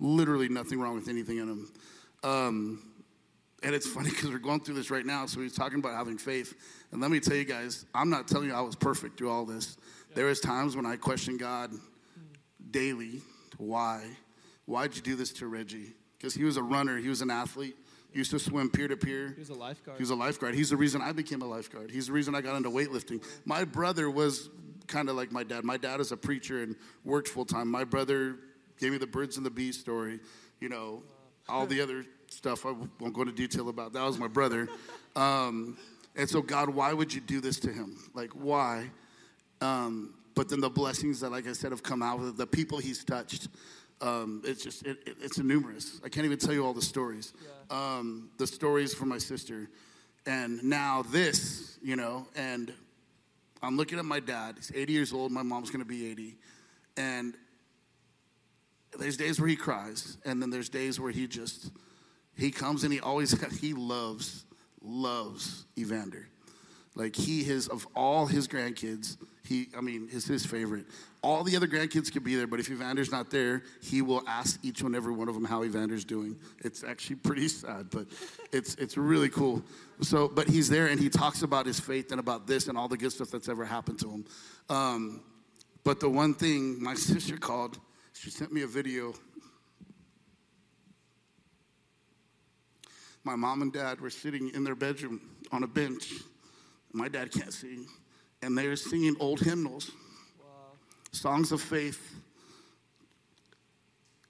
Literally nothing wrong with anything in him. And it's funny because we're going through this right now, so he's talking about having faith. And let me tell you guys, I'm not telling you I was perfect through all this. Yeah. There was times when I questioned God daily. Why? Why'd you do this to Reggie? Because he was a runner. He was an athlete. He used to swim peer-to-peer. He was a lifeguard. He was a lifeguard. He's the reason I became a lifeguard. He's the reason I got into weightlifting. My brother was kind of like my dad. My dad is a preacher and worked full-time. My brother gave me the birds and the bees story. You know, all the other stuff I won't go into detail about. That was my brother. And so, God, why would you do this to him? Like, why? But then the blessings that, like I said, have come out with it, the people he's touched, it's numerous. I can't even tell you all the stories. Yeah. The stories from my sister. And now this, you know, and I'm looking at my dad. He's 80 years old. My mom's going to be 80. And There's days where he cries, and then there's days where he comes and he loves Evander. Like, he is, of all his grandkids, is his favorite. All the other grandkids could be there, but if Evander's not there, he will ask each and every one of them how Evander's doing. It's actually pretty sad, but it's really cool. So, but he's there, and he talks about his faith and about this and all the good stuff that's ever happened to him. But the one thing, my sister called. She sent me a video. My mom and dad were sitting in their bedroom on a bench. My dad can't sing. And they're singing old hymnals, songs of faith.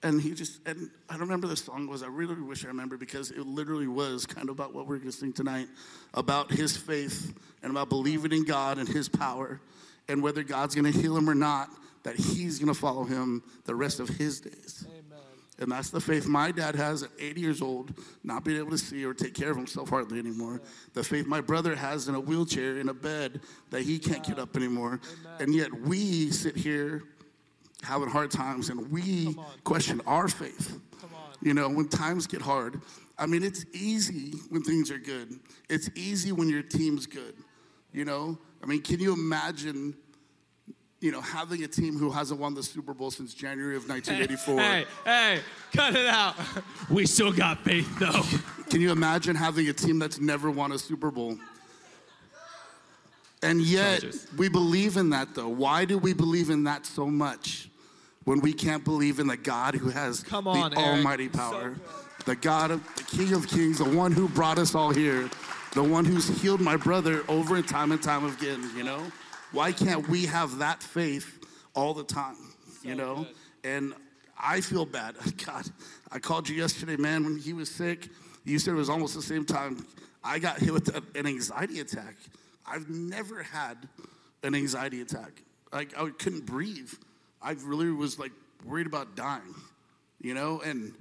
And and I don't remember the song was. I really wish I remembered, because it literally was kind of about what we're going to sing tonight, about his faith and about believing in God and his power and whether God's going to heal him or not, that he's going to follow him the rest of his days. Amen. And that's the faith my dad has at 80 years old, not being able to see or take care of himself hardly anymore. Yeah. The faith my brother has in a wheelchair, in a bed, that he can't get up anymore. Amen. And yet we sit here having hard times, and we question our faith. You know, when times get hard. I mean, it's easy when things are good. It's easy when your team's good, you know. I mean, can you imagine, you know, having a team who hasn't won the Super Bowl since January of 1984. Hey, cut it out. We still got faith, though. Can you imagine having a team that's never won a Super Bowl? And yet, Chargers. We believe in that, though. Why do we believe in that so much when we can't believe in the God who has the almighty power, the God, the King of Kings, the one who brought us all here, the one who's healed my brother over and time again, you know? Why can't we have that faith all the time, you know? Good. And I feel bad. God, I called you yesterday, man, when he was sick. You said it was almost the same time I got hit with an anxiety attack. I've never had an anxiety attack. Like, I couldn't breathe. I really was, like, worried about dying, you know? And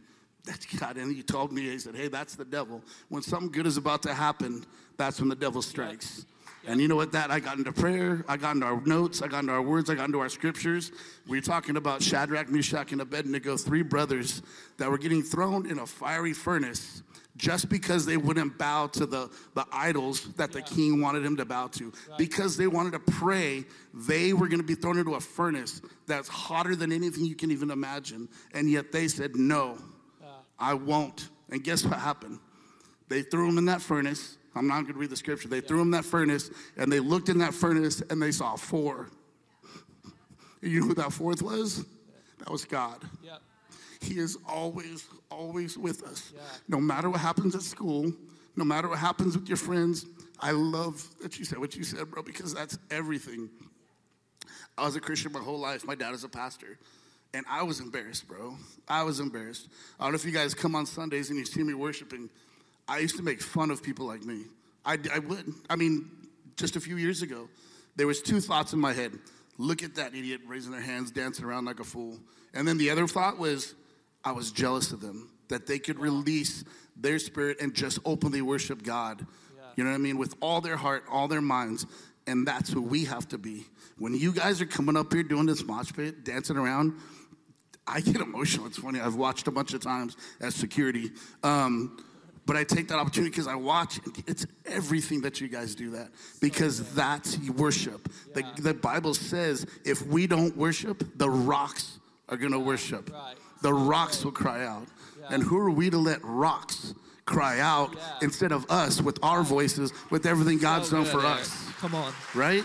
that's God. And he told me, he said, hey, that's the devil. When something good is about to happen, that's when the devil strikes. Yep. And you know what, I got into prayer, I got into our notes, I got into our words, I got into our scriptures. We're talking about Shadrach, Meshach, and Abednego, three brothers that were getting thrown in a fiery furnace just because they wouldn't bow to the idols that the king wanted him to bow to. Right. Because they wanted to pray, they were going to be thrown into a furnace that's hotter than anything you can even imagine. And yet they said, no, I won't. And guess what happened? They threw him in that furnace. I'm not going to read the scripture. They threw him in that furnace, and they looked in that furnace, and they saw four. You know who that fourth was? That was God. Yep. He is always, always with us. Yeah. No matter what happens at school, no matter what happens with your friends. I love that you said what you said, bro, because that's everything. I was a Christian my whole life. My dad is a pastor. And I was embarrassed, bro. I was embarrassed. I don't know if you guys come on Sundays and you see me worshiping. I used to make fun of people like me. I would. I mean, just a few years ago, there was two thoughts in my head. Look at that idiot raising their hands, dancing around like a fool. And then the other thought was, I was jealous of them, that they could release their spirit and just openly worship God. Yeah. You know what I mean? With all their heart, all their minds. And that's who we have to be. When you guys are coming up here doing this mosh pit, dancing around, I get emotional. It's funny. I've watched a bunch of times as security. But I take that opportunity because I watch. It's everything that you guys do that. Because that's worship. Yeah. The Bible says if we don't worship, the rocks are going to worship. Right. The rocks will cry out. Yeah. And who are we to let rocks cry out instead of us with our voices, with everything God's done for us? Come on. Right?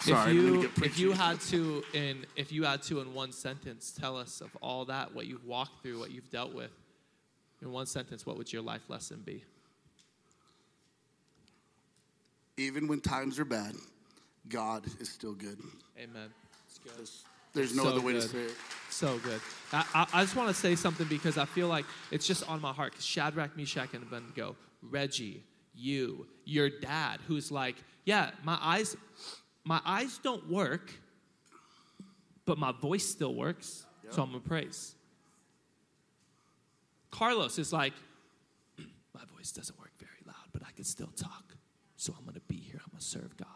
Sorry, if you had to in one sentence tell us of all that, what you've walked through, what you've dealt with, in one sentence, what would your life lesson be? Even when times are bad, God is still good. Amen. It's good. There's no other way to say it. So good. I just want to say something because I feel like it's just on my heart. Shadrach, Meshach, and Abednego, Reggie, your dad, who's like, my eyes don't work, but my voice still works, so I'm going to praise. Carlos is like, my voice doesn't work very loud, but I can still talk, so I'm going to be here. I'm going to serve God.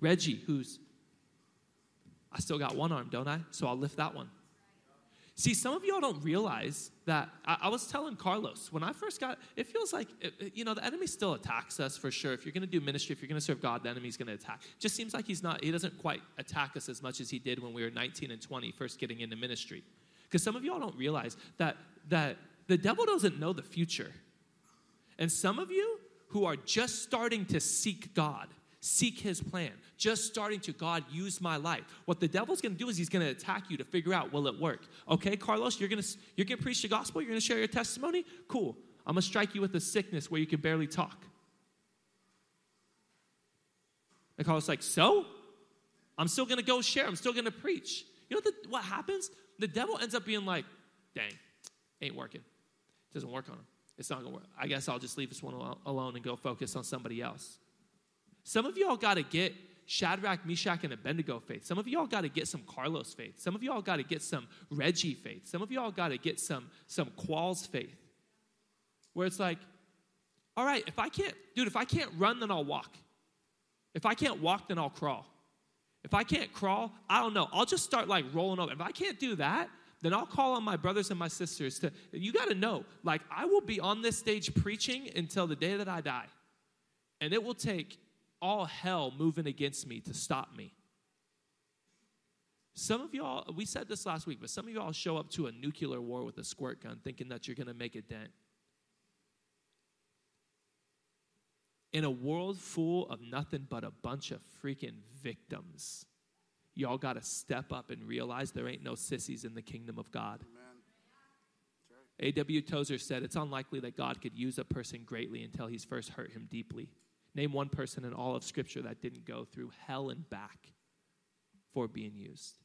Reggie, who's I still got one arm, don't I? So I'll lift that one. See, some of y'all don't realize that. I was telling Carlos, when I first got, it feels like, the enemy still attacks us for sure. If you're going to do ministry, if you're going to serve God, the enemy's going to attack. Just seems like he doesn't quite attack us as much as he did when we were 19 and 20 first getting into ministry. Because some of y'all don't realize that the devil doesn't know the future. And some of you who are just starting to seek God, seek his plan, just starting to, God, use my life. What the devil's going to do is he's going to attack you to figure out, will it work? Okay, Carlos, you're going to preach the gospel? You're going to share your testimony? Cool. I'm going to strike you with a sickness where you can barely talk. And Carlos is like, so? I'm still going to go share. I'm still going to preach. You know what happens? The devil ends up being like, dang, ain't working. It doesn't work on him. It's not going to work. I guess I'll just leave this one alone and go focus on somebody else. Some of y'all got to get Shadrach, Meshach, and Abednego faith. Some of y'all got to get some Carlos faith. Some of y'all got to get some Reggie faith. Some of y'all got to get some Qualls faith. Where it's like, all right, if I can't run, then I'll walk. If I can't walk, then I'll crawl. If I can't crawl, I don't know. I'll just start like rolling over. If I can't do that, then I'll call on my brothers and my sisters. You got to know, like, I will be on this stage preaching until the day that I die. And it will take all hell moving against me to stop me. Some of y'all, we said this last week, but some of y'all show up to a nuclear war with a squirt gun thinking that you're going to make a dent. In a world full of nothing but a bunch of freaking victims, y'all got to step up and realize there ain't no sissies in the kingdom of God. Amen. That's right. A.W. Tozer said, it's unlikely that God could use a person greatly until he's first hurt him deeply. Name one person in all of Scripture that didn't go through hell and back for being used.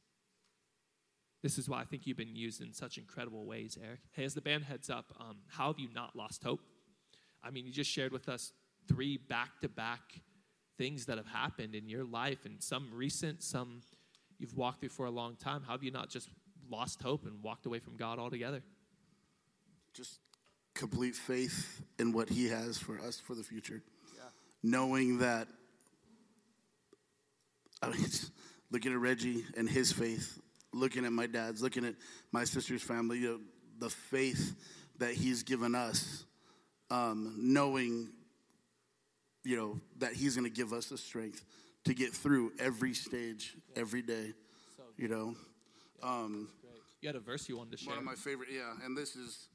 This is why I think you've been used in such incredible ways, Eric. Hey, as the band heads up, how have you not lost hope? I mean, you just shared with us 3 back-to-back things that have happened in your life, and some recent, some you've walked through for a long time. How have you not just lost hope and walked away from God altogether? Just complete faith in what he has for us for the future. Knowing that, I mean, looking at Reggie and his faith, looking at my dad's, looking at my sister's family, the faith that he's given us, knowing, that he's going to give us the strength to get through every stage, every day, Yeah, you had a verse you wanted to share. One of my favorite, and this has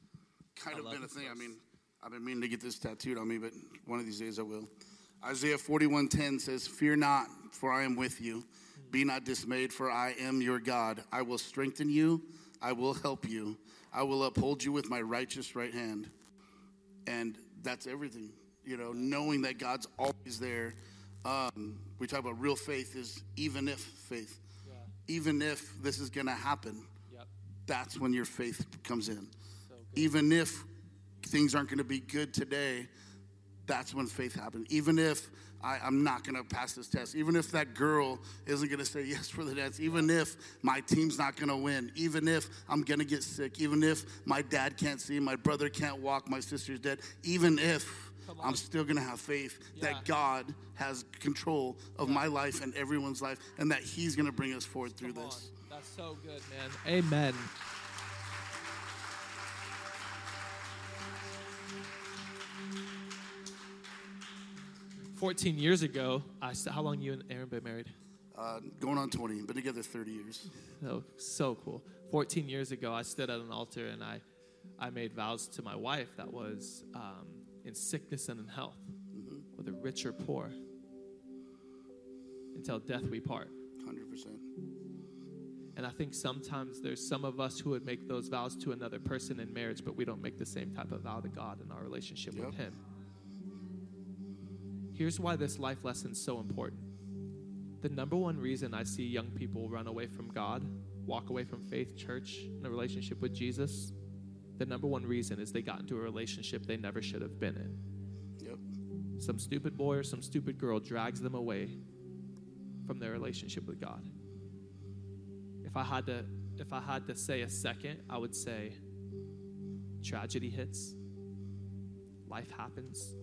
kind of been a thing. Verse. I mean, I've been meaning to get this tattooed on me, but one of these days I will. Isaiah 41:10 says, fear not, for I am with you. Be not dismayed, for I am your God. I will strengthen you. I will help you. I will uphold you with my righteous right hand. And that's everything, knowing that God's always there. We talk about real faith is even if faith. Yeah. Even if this is going to happen, that's when your faith comes in. So even if things aren't going to be good today, that's when faith happens. Even if I'm not going to pass this test, even if that girl isn't going to say yes for the dance, even if my team's not going to win, even if I'm going to get sick, even if my dad can't see, my brother can't walk, my sister's dead, even if I'm still going to have faith that God has control of my life and everyone's life, and that he's going to bring us forward through this. That's so good, man. Amen. How long you and Aaron been married? Going on 20. Been together 30 years. Oh, so cool. 14 years ago, I stood at an altar and I made vows to my wife that was in sickness and in health, whether rich or poor, until death we part. 100%. And I think sometimes there's some of us who would make those vows to another person in marriage, but we don't make the same type of vow to God in our relationship with him. Here's why this life lesson is so important. The number one reason I see young people run away from God, walk away from faith, church, and a relationship with Jesus, the number one reason is they got into a relationship they never should have been in. Yep. Some stupid boy or some stupid girl drags them away from their relationship with God. If I had to say a second, I would say tragedy hits, life happens,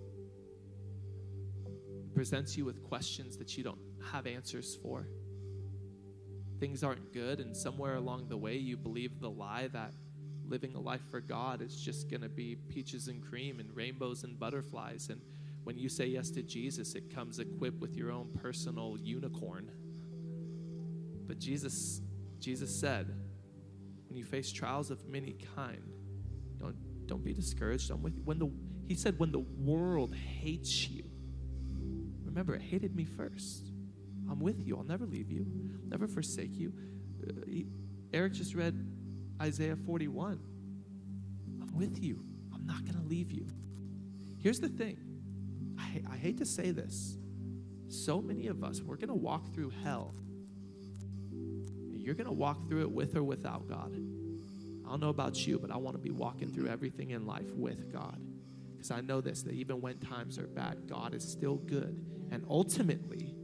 presents you with questions that you don't have answers for. things aren't good, and somewhere along the way you believe the lie that living a life for God is just going to be peaches and cream and rainbows and butterflies. And when you say yes to Jesus, it comes equipped with your own personal unicorn. But Jesus said, when you face trials of many kind, don't be discouraged. I'm with you. He said, when the world hates you, remember, it hated me first. I'm with you. I'll never leave you, never forsake you. Eric just read Isaiah 41. I'm with you. I'm not going to leave you. Here's the thing. I hate to say this. So many of us, we're going to walk through hell. You're going to walk through it with or without God. I don't know about you, but I want to be walking through everything in life with God. Because I know this, that even when times are bad, God is still good. And ultimately,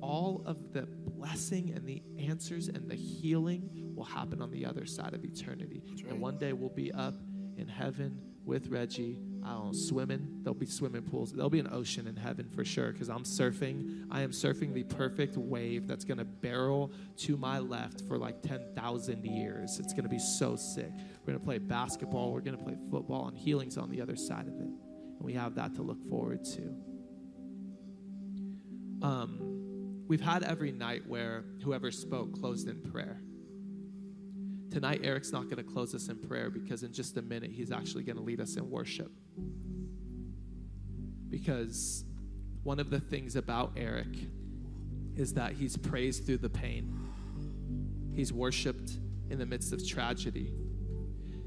all of the blessing and the answers and the healing will happen on the other side of eternity. Right. And one day we'll be up in heaven with Reggie, swimming. There'll be swimming pools. There'll be an ocean in heaven for sure, because I'm surfing. I am surfing the perfect wave that's going to barrel to my left for like 10,000 years. It's going to be so sick. We're going to play basketball. We're going to play football, and healing's on the other side of it. And we have that to look forward to. We've had every night where whoever spoke closed in prayer. Tonight, Eric's not going to close us in prayer, because in just a minute, he's actually going to lead us in worship. Because one of the things about Eric is that he's praised through the pain. He's worshiped in the midst of tragedy.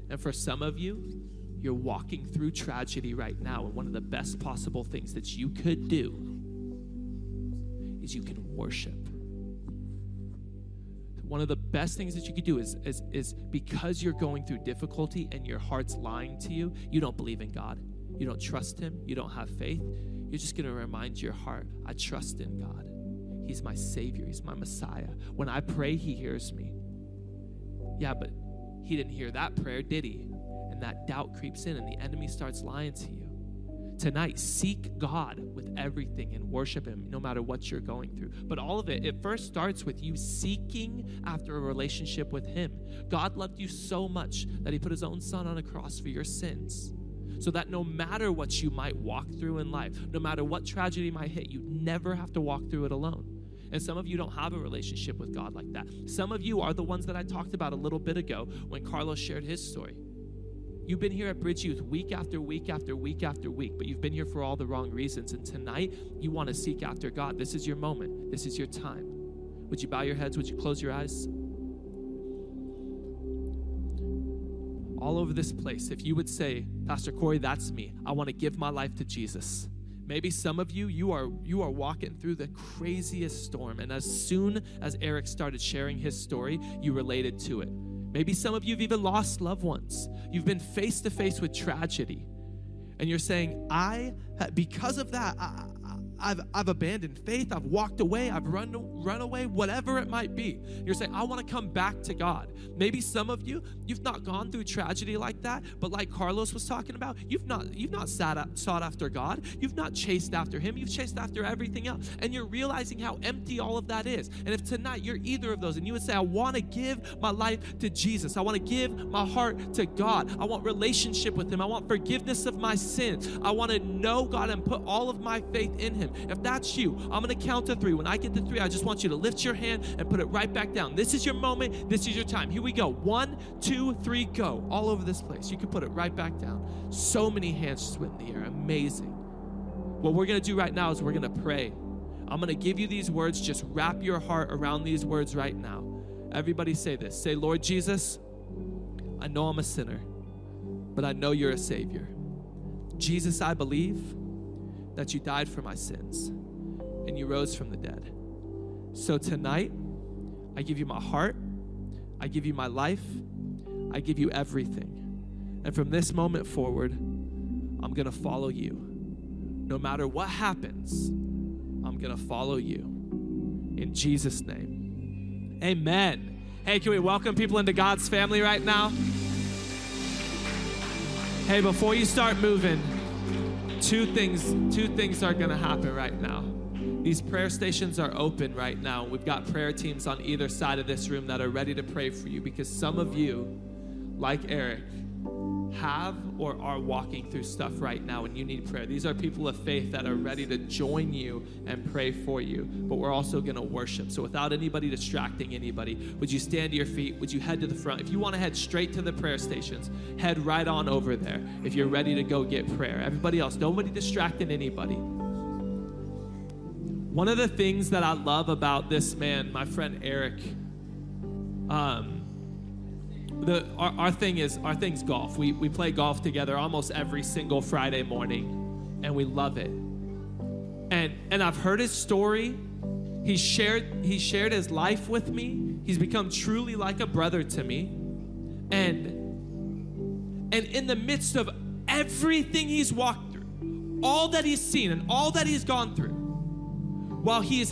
And for some of you, you're walking through tragedy right now, and one of the best possible things that you could do is you can worship. One of the best things that you could do is because you're going through difficulty and your heart's lying to you, you don't believe in God. You don't trust him. You don't have faith. You're just going to remind your heart, I trust in God. He's my Savior. He's my Messiah. When I pray, he hears me. Yeah, but he didn't hear that prayer, did he? And that doubt creeps in, and the enemy starts lying to you. Tonight, seek God with everything and worship him no matter what you're going through. But all of it, it first starts with you seeking after a relationship with him. God loved you so much that he put his own son on a cross for your sins, so that no matter what you might walk through in life, no matter what tragedy might hit, you never have to walk through it alone. And some of you don't have a relationship with God like that. Some of you are the ones that I talked about a little bit ago when Carlos shared his story. You've been here at Bridge Youth week after week after week after week, but you've been here for all the wrong reasons. And tonight, you want to seek after God. This is your moment. This is your time. Would you bow your heads? Would you close your eyes? All over this place, if you would say, Pastor Corey, that's me. I want to give my life to Jesus. Maybe some of you, you are walking through the craziest storm. And as soon as Eric started sharing his story, you related to it. Maybe some of you have even lost loved ones. You've been face to face with tragedy. And you're saying, because of that, I've abandoned faith. I've walked away. I've run away, whatever it might be. You're saying, I want to come back to God. Maybe some of you, you've not gone through tragedy like that, but like Carlos was talking about, you've not sought after God. You've not chased after him. You've chased after everything else. And you're realizing how empty all of that is. And if tonight you're either of those and you would say, I want to give my life to Jesus. I want to give my heart to God. I want relationship with him. I want forgiveness of my sins. I want to know God and put all of my faith in him. If that's you, I'm going to count to three. When I get to three, I just want you to lift your hand and put it right back down. This is your moment. This is your time. Here we go. 1, 2, 3, go. All over this place. You can put it right back down. So many hands just went in the air. Amazing. What we're going to do right now is we're going to pray. I'm going to give you these words. Just wrap your heart around these words right now. Everybody say this. Say, Lord Jesus, I know I'm a sinner, but I know you're a Savior. Jesus, I believe that you died for my sins and you rose from the dead. So tonight, I give you my heart, I give you my life, I give you everything. And from this moment forward, I'm gonna follow you. No matter what happens, I'm gonna follow you. In Jesus' name, amen. Hey, can we welcome people into God's family right now? Hey, before you start moving, two things are gonna happen right now. These prayer stations are open right now. We've got prayer teams on either side of this room that are ready to pray for you, because some of you, like Eric, have or are walking through stuff right now and you need prayer. These are people of faith that are ready to join you and pray for you, but we're also going to worship. So without anybody distracting anybody, would you stand to your feet? Would you head to the front? If you want to head straight to the prayer stations, head right on over there if you're ready to go get prayer. Everybody else, nobody distracting anybody. One of the things that I love about this man, my friend Eric, our thing's golf. We play golf together almost every single Friday morning, and we love it. And I've heard his story. He shared his life with me. He's become truly like a brother to me. And in the midst of everything he's walked through, all that he's seen and all that he's gone through, while he's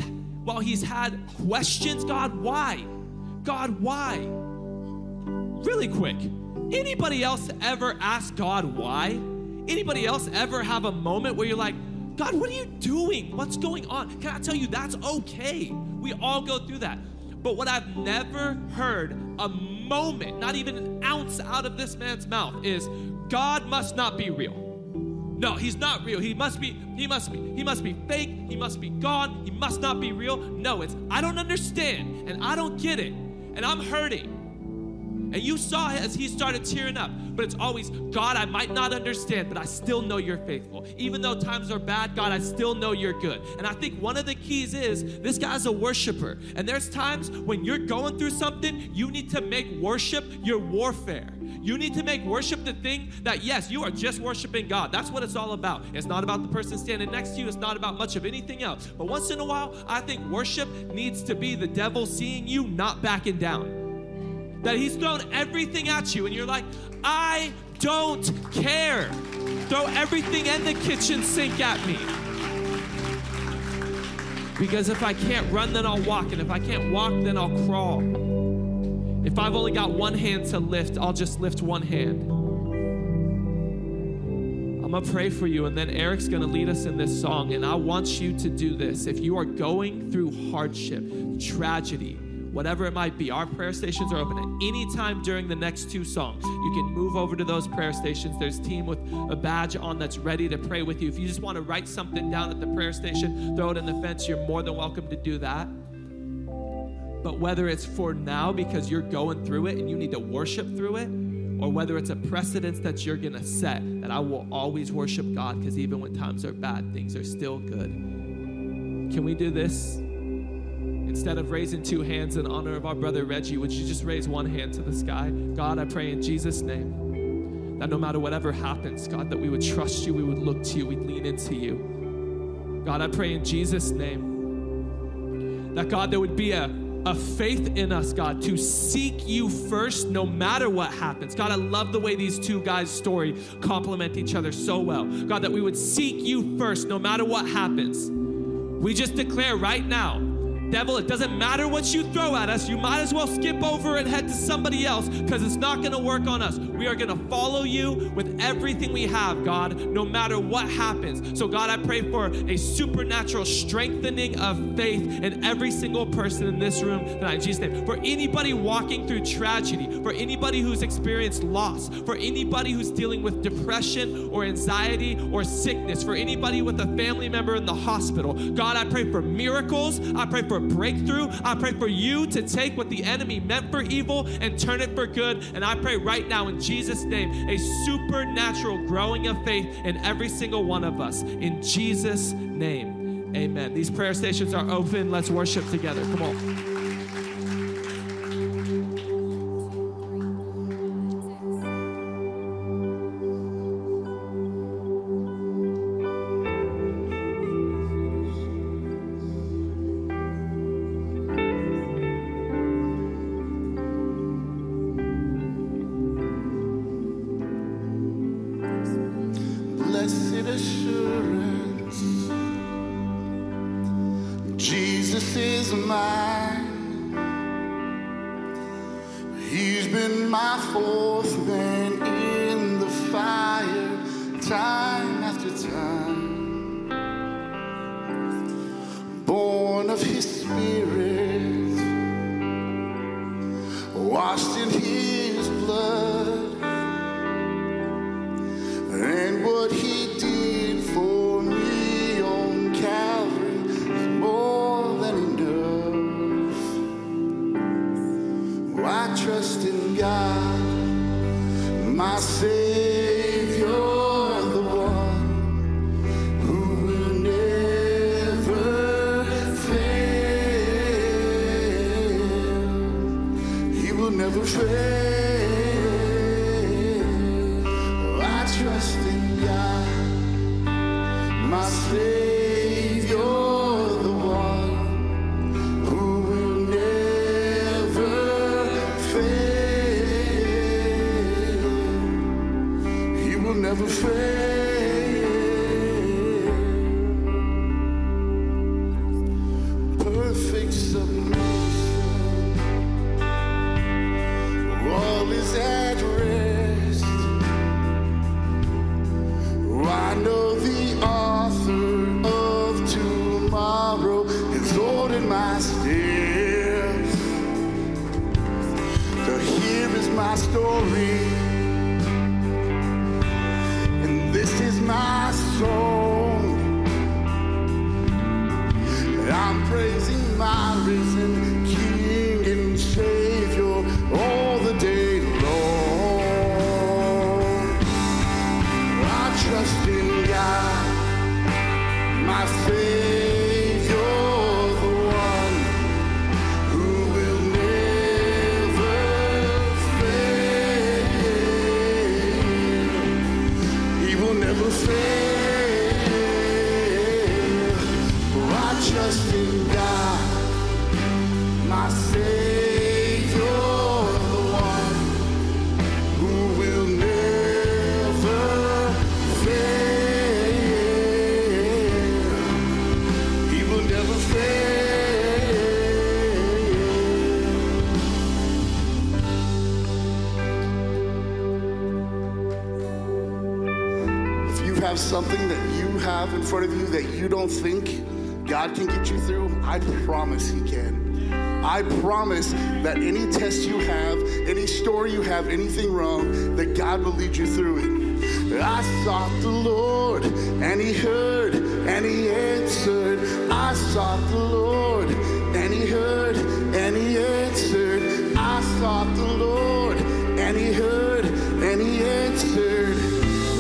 had questions, God, why? Really quick, anybody else ever ask God why? Anybody else ever have a moment where you're like, God, what are you doing? What's going on? Can I tell you, that's okay. We all go through that. But what I've never heard a moment, not even an ounce out of this man's mouth, is God must not be real. No, he's not real. He must be fake. He must be gone. He must not be real. No, it's I don't understand, and I don't get it, and I'm hurting. And you saw as he started tearing up, but it's always, God, I might not understand, but I still know you're faithful. Even though times are bad, God, I still know you're good. And I think one of the keys is this guy's a worshiper. And there's times when you're going through something, you need to make worship your warfare. You need to make worship the thing that, yes, you are just worshiping God. That's what it's all about. It's not about the person standing next to you. It's not about much of anything else. But once in a while, I think worship needs to be the devil seeing you not backing down. That he's thrown everything at you and you're like, I don't care. Throw everything in the kitchen sink at me. Because if I can't run, then I'll walk. And if I can't walk, then I'll crawl. If I've only got one hand to lift, I'll just lift one hand. I'm gonna pray for you, and then Eric's gonna lead us in this song. And I want you to do this. If you are going through hardship, tragedy, whatever it might be, our prayer stations are open at any time during the next two songs. You can move over to those prayer stations. There's a team with a badge on that's ready to pray with you. If you just want to write something down at the prayer station, throw it in the fence, you're more than welcome to do that. But whether it's for now because you're going through it and you need to worship through it, or whether it's a precedence that you're going to set, that I will always worship God, because even when times are bad, things are still good. Can we do this? Instead of raising two hands in honor of our brother Reggie, would you just raise one hand to the sky? God, I pray in Jesus' name that no matter whatever happens, God, that we would trust you, we would look to you, we'd lean into you. God, I pray in Jesus' name that, God, there would be a faith in us, God, to seek you first no matter what happens. God, I love the way these two guys' story complement each other so well. God, that we would seek you first no matter what happens. We just declare right now, devil, it doesn't matter what you throw at us. You might as well skip over and head to somebody else, because it's not going to work on us. We are going to follow you with everything we have, God, no matter what happens. So, God, I pray for a supernatural strengthening of faith in every single person in this room tonight, in Jesus' name. For anybody walking through tragedy, for anybody who's experienced loss, for anybody who's dealing with depression or anxiety or sickness, for anybody with a family member in the hospital, God, I pray for miracles. I pray for breakthrough. I pray for you to take what the enemy meant for evil and turn it for good. And I pray right now in Jesus' name, a supernatural growing of faith in every single one of us. In Jesus' name, amen. These prayer stations are open. Let's worship together. Come on. my Savior, the one who will never fail. He will never fail. I trust in God, my Savior. Never fail. Perfect submission, all is at rest. I know the author of tomorrow is holding my steps. So here is my story. My song, I'm praising my risen King and Savior all the day long. I trust in God, my Savior, the one who will never fail. He will never fail. Trust in God, my Savior, the one who will never fail. He will never fail. If you have something that you have in front of you that you don't think God can get you through, I promise he can. I promise that any test you have, any story you have, anything wrong, that God will lead you through it. I sought the Lord, and he heard, and he answered. I sought the Lord, and he heard, and he answered. I sought the Lord, and he heard, and he answered.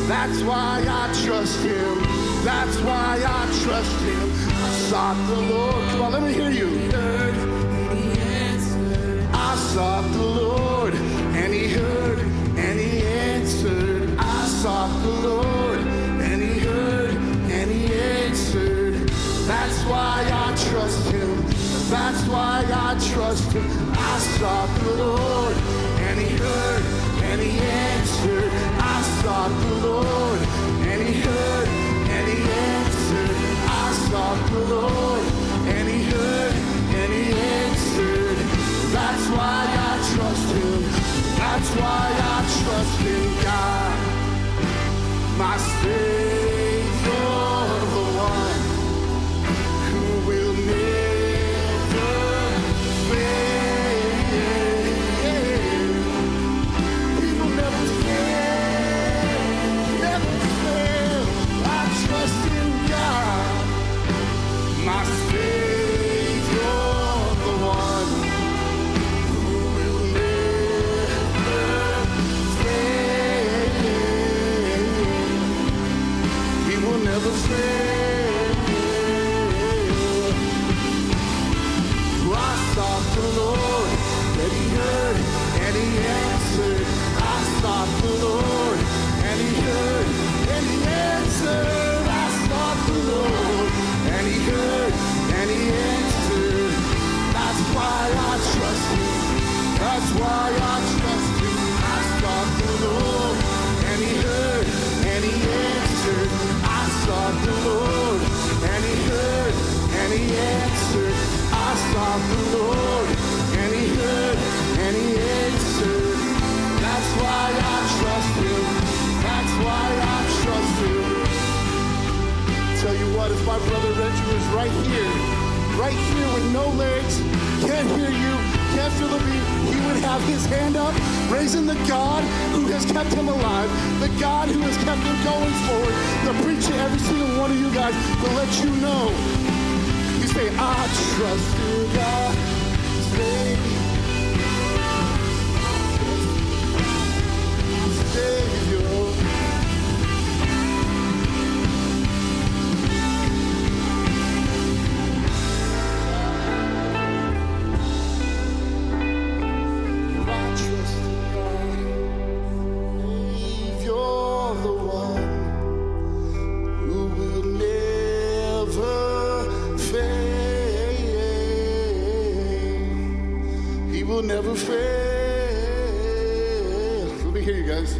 That's why I trust him. That's why I trust him. I sought the Lord. Come on, let me hear you. I sought the Lord, and he heard, and he answered. I sought the Lord, and he heard, and he answered. That's why I trust him. That's why I trust him. I sought the Lord, and he heard, and he answered. I sought the Lord, and he heard. I sought the Lord, and he heard, and he answered. That's why I trust him. That's why I trust in God, my Savior, the one who will never fail. He will never fail, never fail. I trust in God. My Savior, the one who will never fail. He will never fail. I sought the Lord, and he heard, and he answered. I sought the Lord, and he heard, and he answered. I sought the Lord, and he heard. That's why I trust you. That's why I trust you. I sought the Lord, and he heard, and he answered. I sought the Lord, and he heard, and he answered. I sought the Lord, and he heard, and he answered. That's why I trust him. That's why I trust him. Tell you what, if my brother Reggie was right here with no legs, can't hear you, can't feel the beat, he would have his hand up, raising the God who has kept him alive, the God who has kept him going forward, the preacher, every single one of you guys, will let you know. You say, I trust in God, Savior. never fails. Let me hear you guys.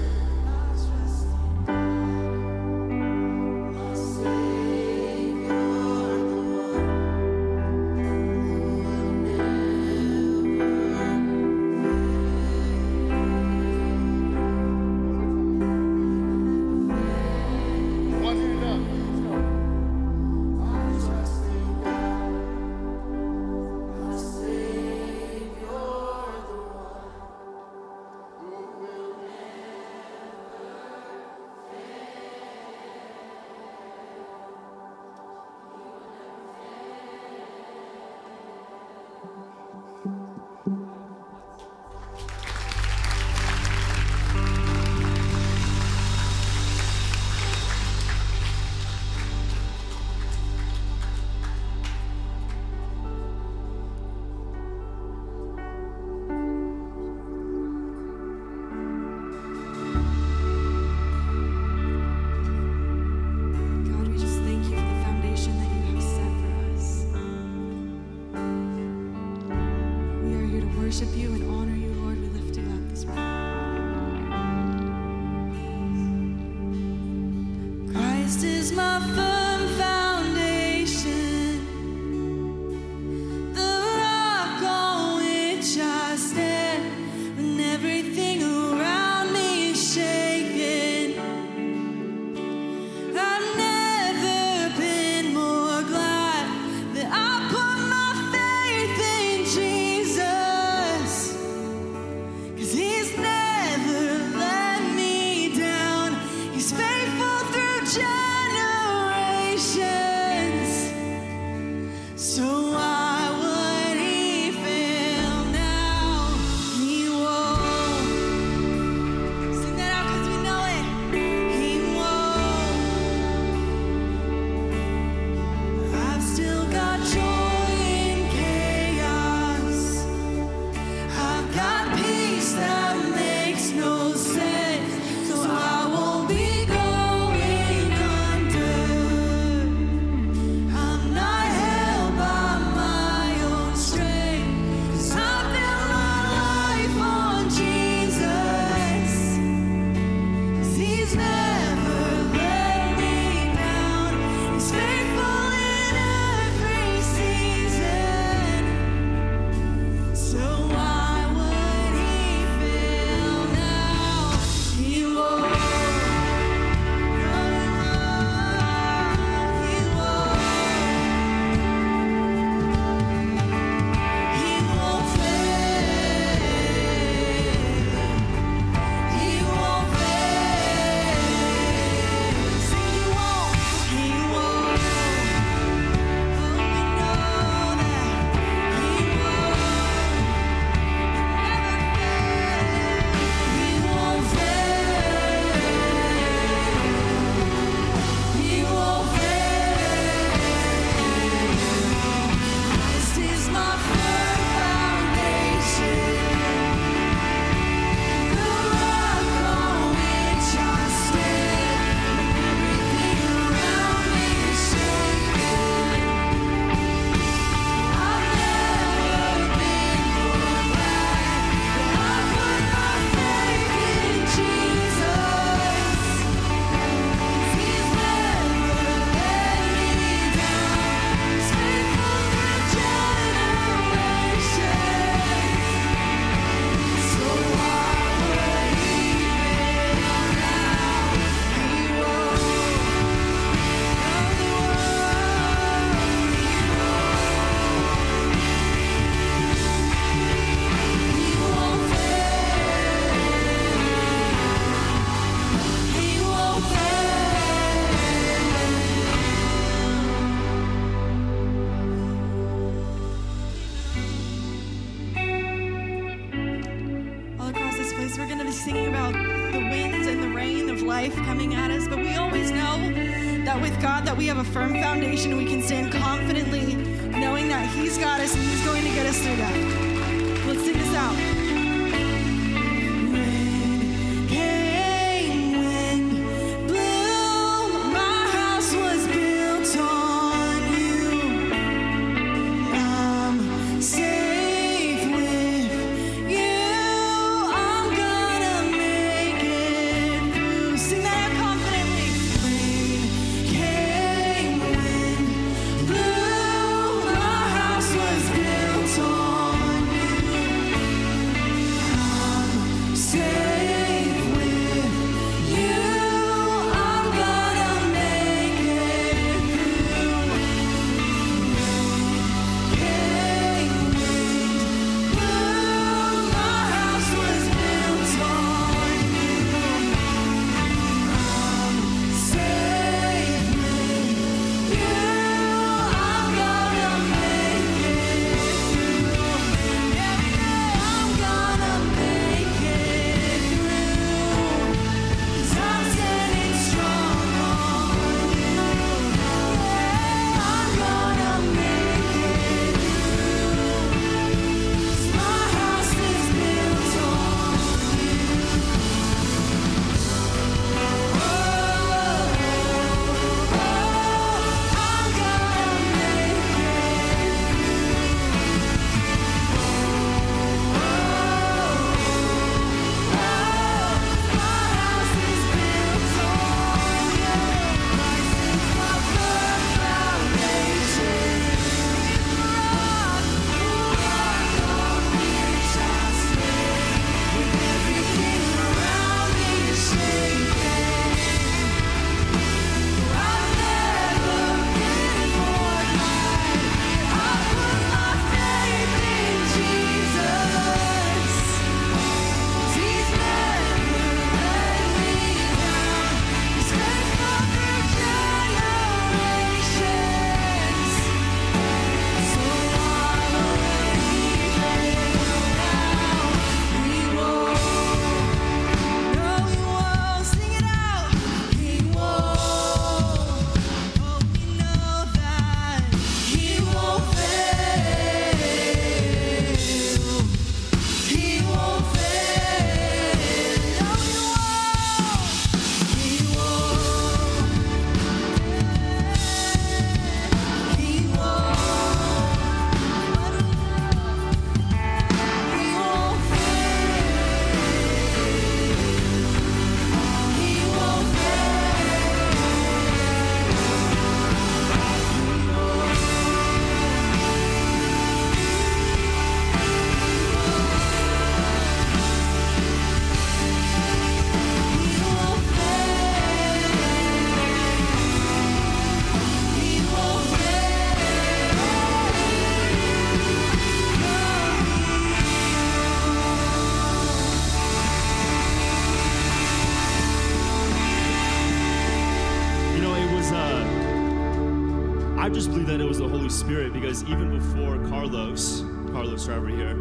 just believe that it was the Holy Spirit, because even before Carlos right over here,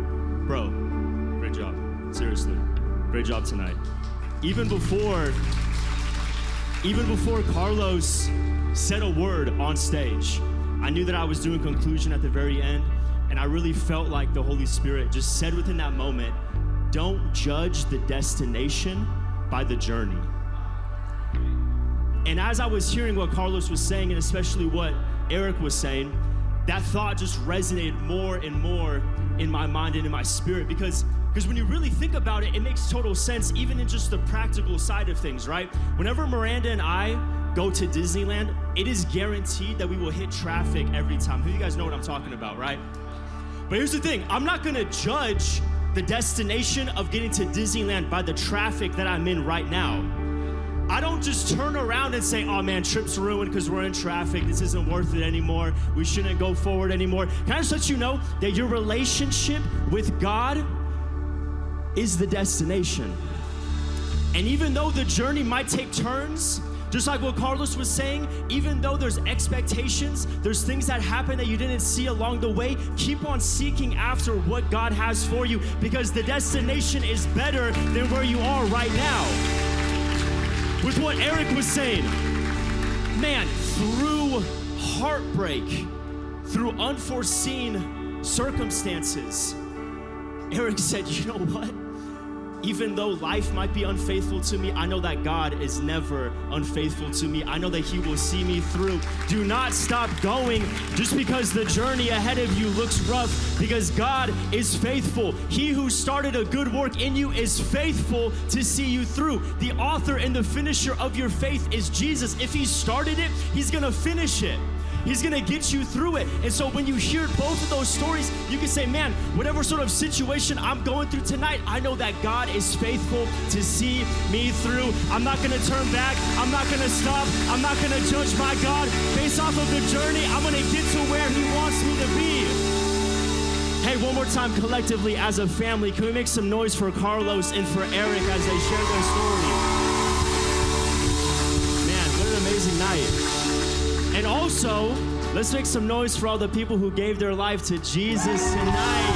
bro, great job, seriously, great job tonight. Even before Carlos said a word on stage, I knew that I was doing conclusion at the very end, and I really felt like the Holy Spirit just said within that moment, don't judge the destination by the journey. And as I was hearing what Carlos was saying, and especially what Eric was saying, that thought just resonated more and more in my mind and in my spirit, because when you really think about it, it makes total sense, even in just the practical side of things, right? Whenever Miranda and I go to Disneyland, it is guaranteed that we will hit traffic every time. You guys know what I'm talking about, right? But here's the thing, I'm not gonna judge the destination of getting to Disneyland by the traffic that I'm in right now. I don't just turn around and say, oh man, trip's ruined because we're in traffic. This isn't worth it anymore. We shouldn't go forward anymore. Can I just let you know that your relationship with God is the destination. And even though the journey might take turns, just like what Carlos was saying, even though there's expectations, there's things that happen that you didn't see along the way, keep on seeking after what God has for you, because the destination is better than where you are right now. With what Eric was saying, man, through heartbreak, through unforeseen circumstances, Eric said, you know what? Even though life might be unfaithful to me, I know that God is never unfaithful to me. I know that He will see me through. Do not stop going just because the journey ahead of you looks rough, because God is faithful. He who started a good work in you is faithful to see you through. The author and the finisher of your faith is Jesus. If He started it, He's gonna finish it. He's gonna get you through it. And so when you hear both of those stories, you can say, man, whatever sort of situation I'm going through tonight, I know that God is faithful to see me through. I'm not gonna turn back. I'm not gonna stop. I'm not gonna judge my God. Based off of the journey, I'm gonna get to where He wants me to be. Hey, one more time collectively as a family, can we make some noise for Carlos and for Eric as they share their story? Man, what an amazing night. And also, let's make some noise for all the people who gave their life to Jesus tonight.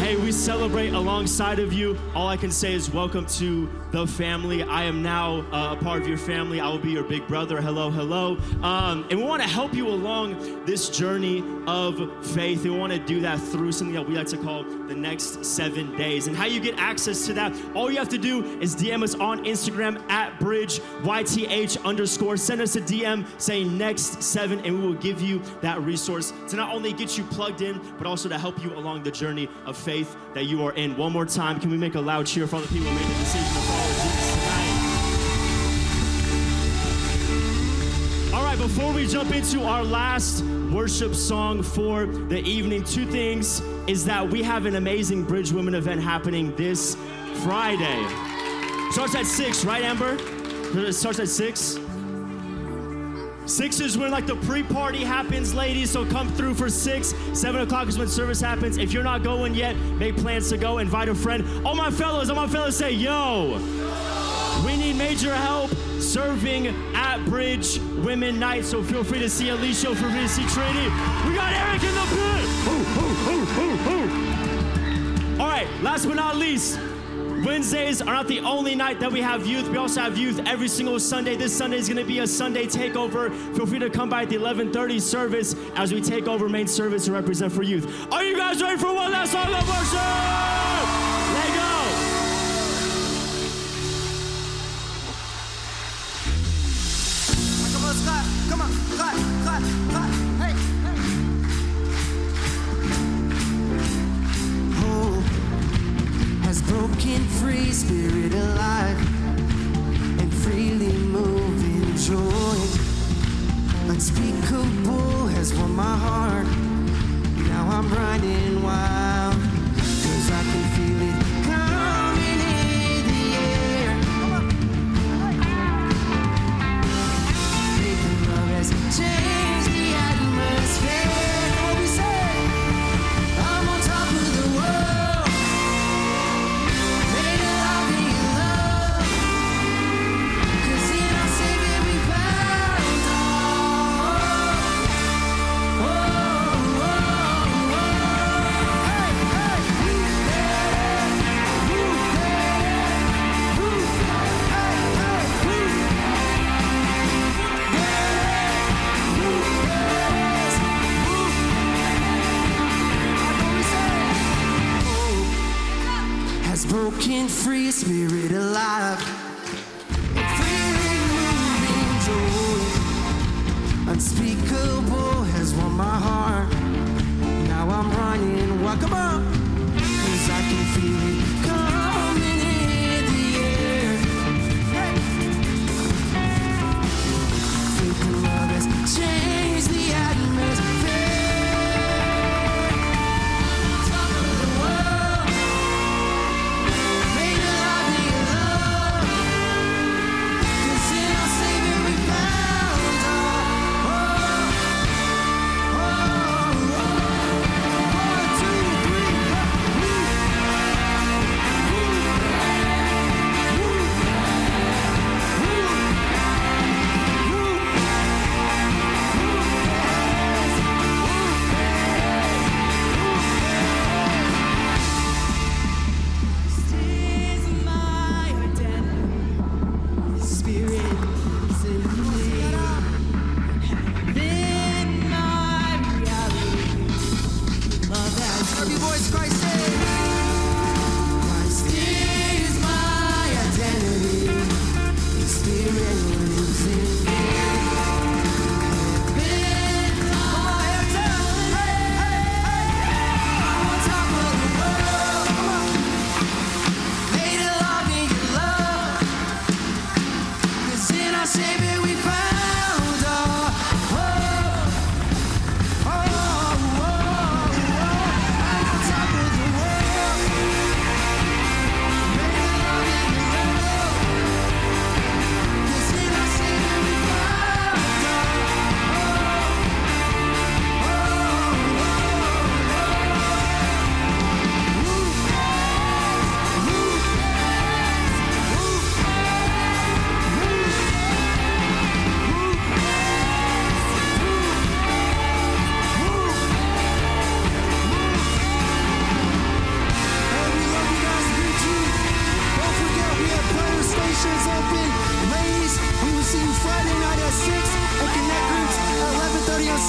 Hey, we celebrate alongside of you. All I can say is welcome to the family. I am now a part of your family. I will be your big brother. Hello, hello. And we want to help you along this journey of faith. And we want to do that through something that we like to call the next 7 days. And how you get access to that, all you have to do is DM us on Instagram at BridgeYTH_. Send us a DM saying next 7, and we will give you that resource to not only get you plugged in, but also to help you along the journey of faith that you are in. One more time, can we make a loud cheer for all the people who made the decision to follow Jesus tonight? All right, before we jump into our last worship song for the evening, two things is that we have an amazing Bridge Women event happening this Friday. Starts at 6, right, Amber? It starts at 6? 6 is when like the pre-party happens, ladies, so come through for 6. 7 o'clock is when service happens. If you're not going yet, make plans to go, invite a friend. All my fellas say, yo, we need major help serving at Bridge Women Night, so feel free to see Alicia, feel free to see Trini. We got Eric in the pit! Ooh. All right, last but not least, Wednesdays are not the only night that we have youth. We also have youth every single Sunday. This Sunday is going to be a Sunday takeover. Feel free to come by at the 11:30 service as we take over main service to represent for youth. Are you guys ready for one last song of worship? Come on, clap, clap, clap, hey, hey. Hope has broken free, spirit alive, and freely moving joy. Unspeakable has won my heart, now I'm running wild, 'cause I can feel it coming in the air. Come on. Change the atmosphere. What we say? I'm on top of the world. Made it all in love. 'Cause in our Savior we is broken free, spirit alive. Feeling moving joy, unspeakable has won my heart. Now I'm running, walk 'em up, 'cause I can feel it coming in the air. Hey. Faith and love has changed the atmosphere.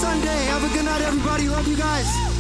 Sunday. Have a good night, everybody. Love you guys.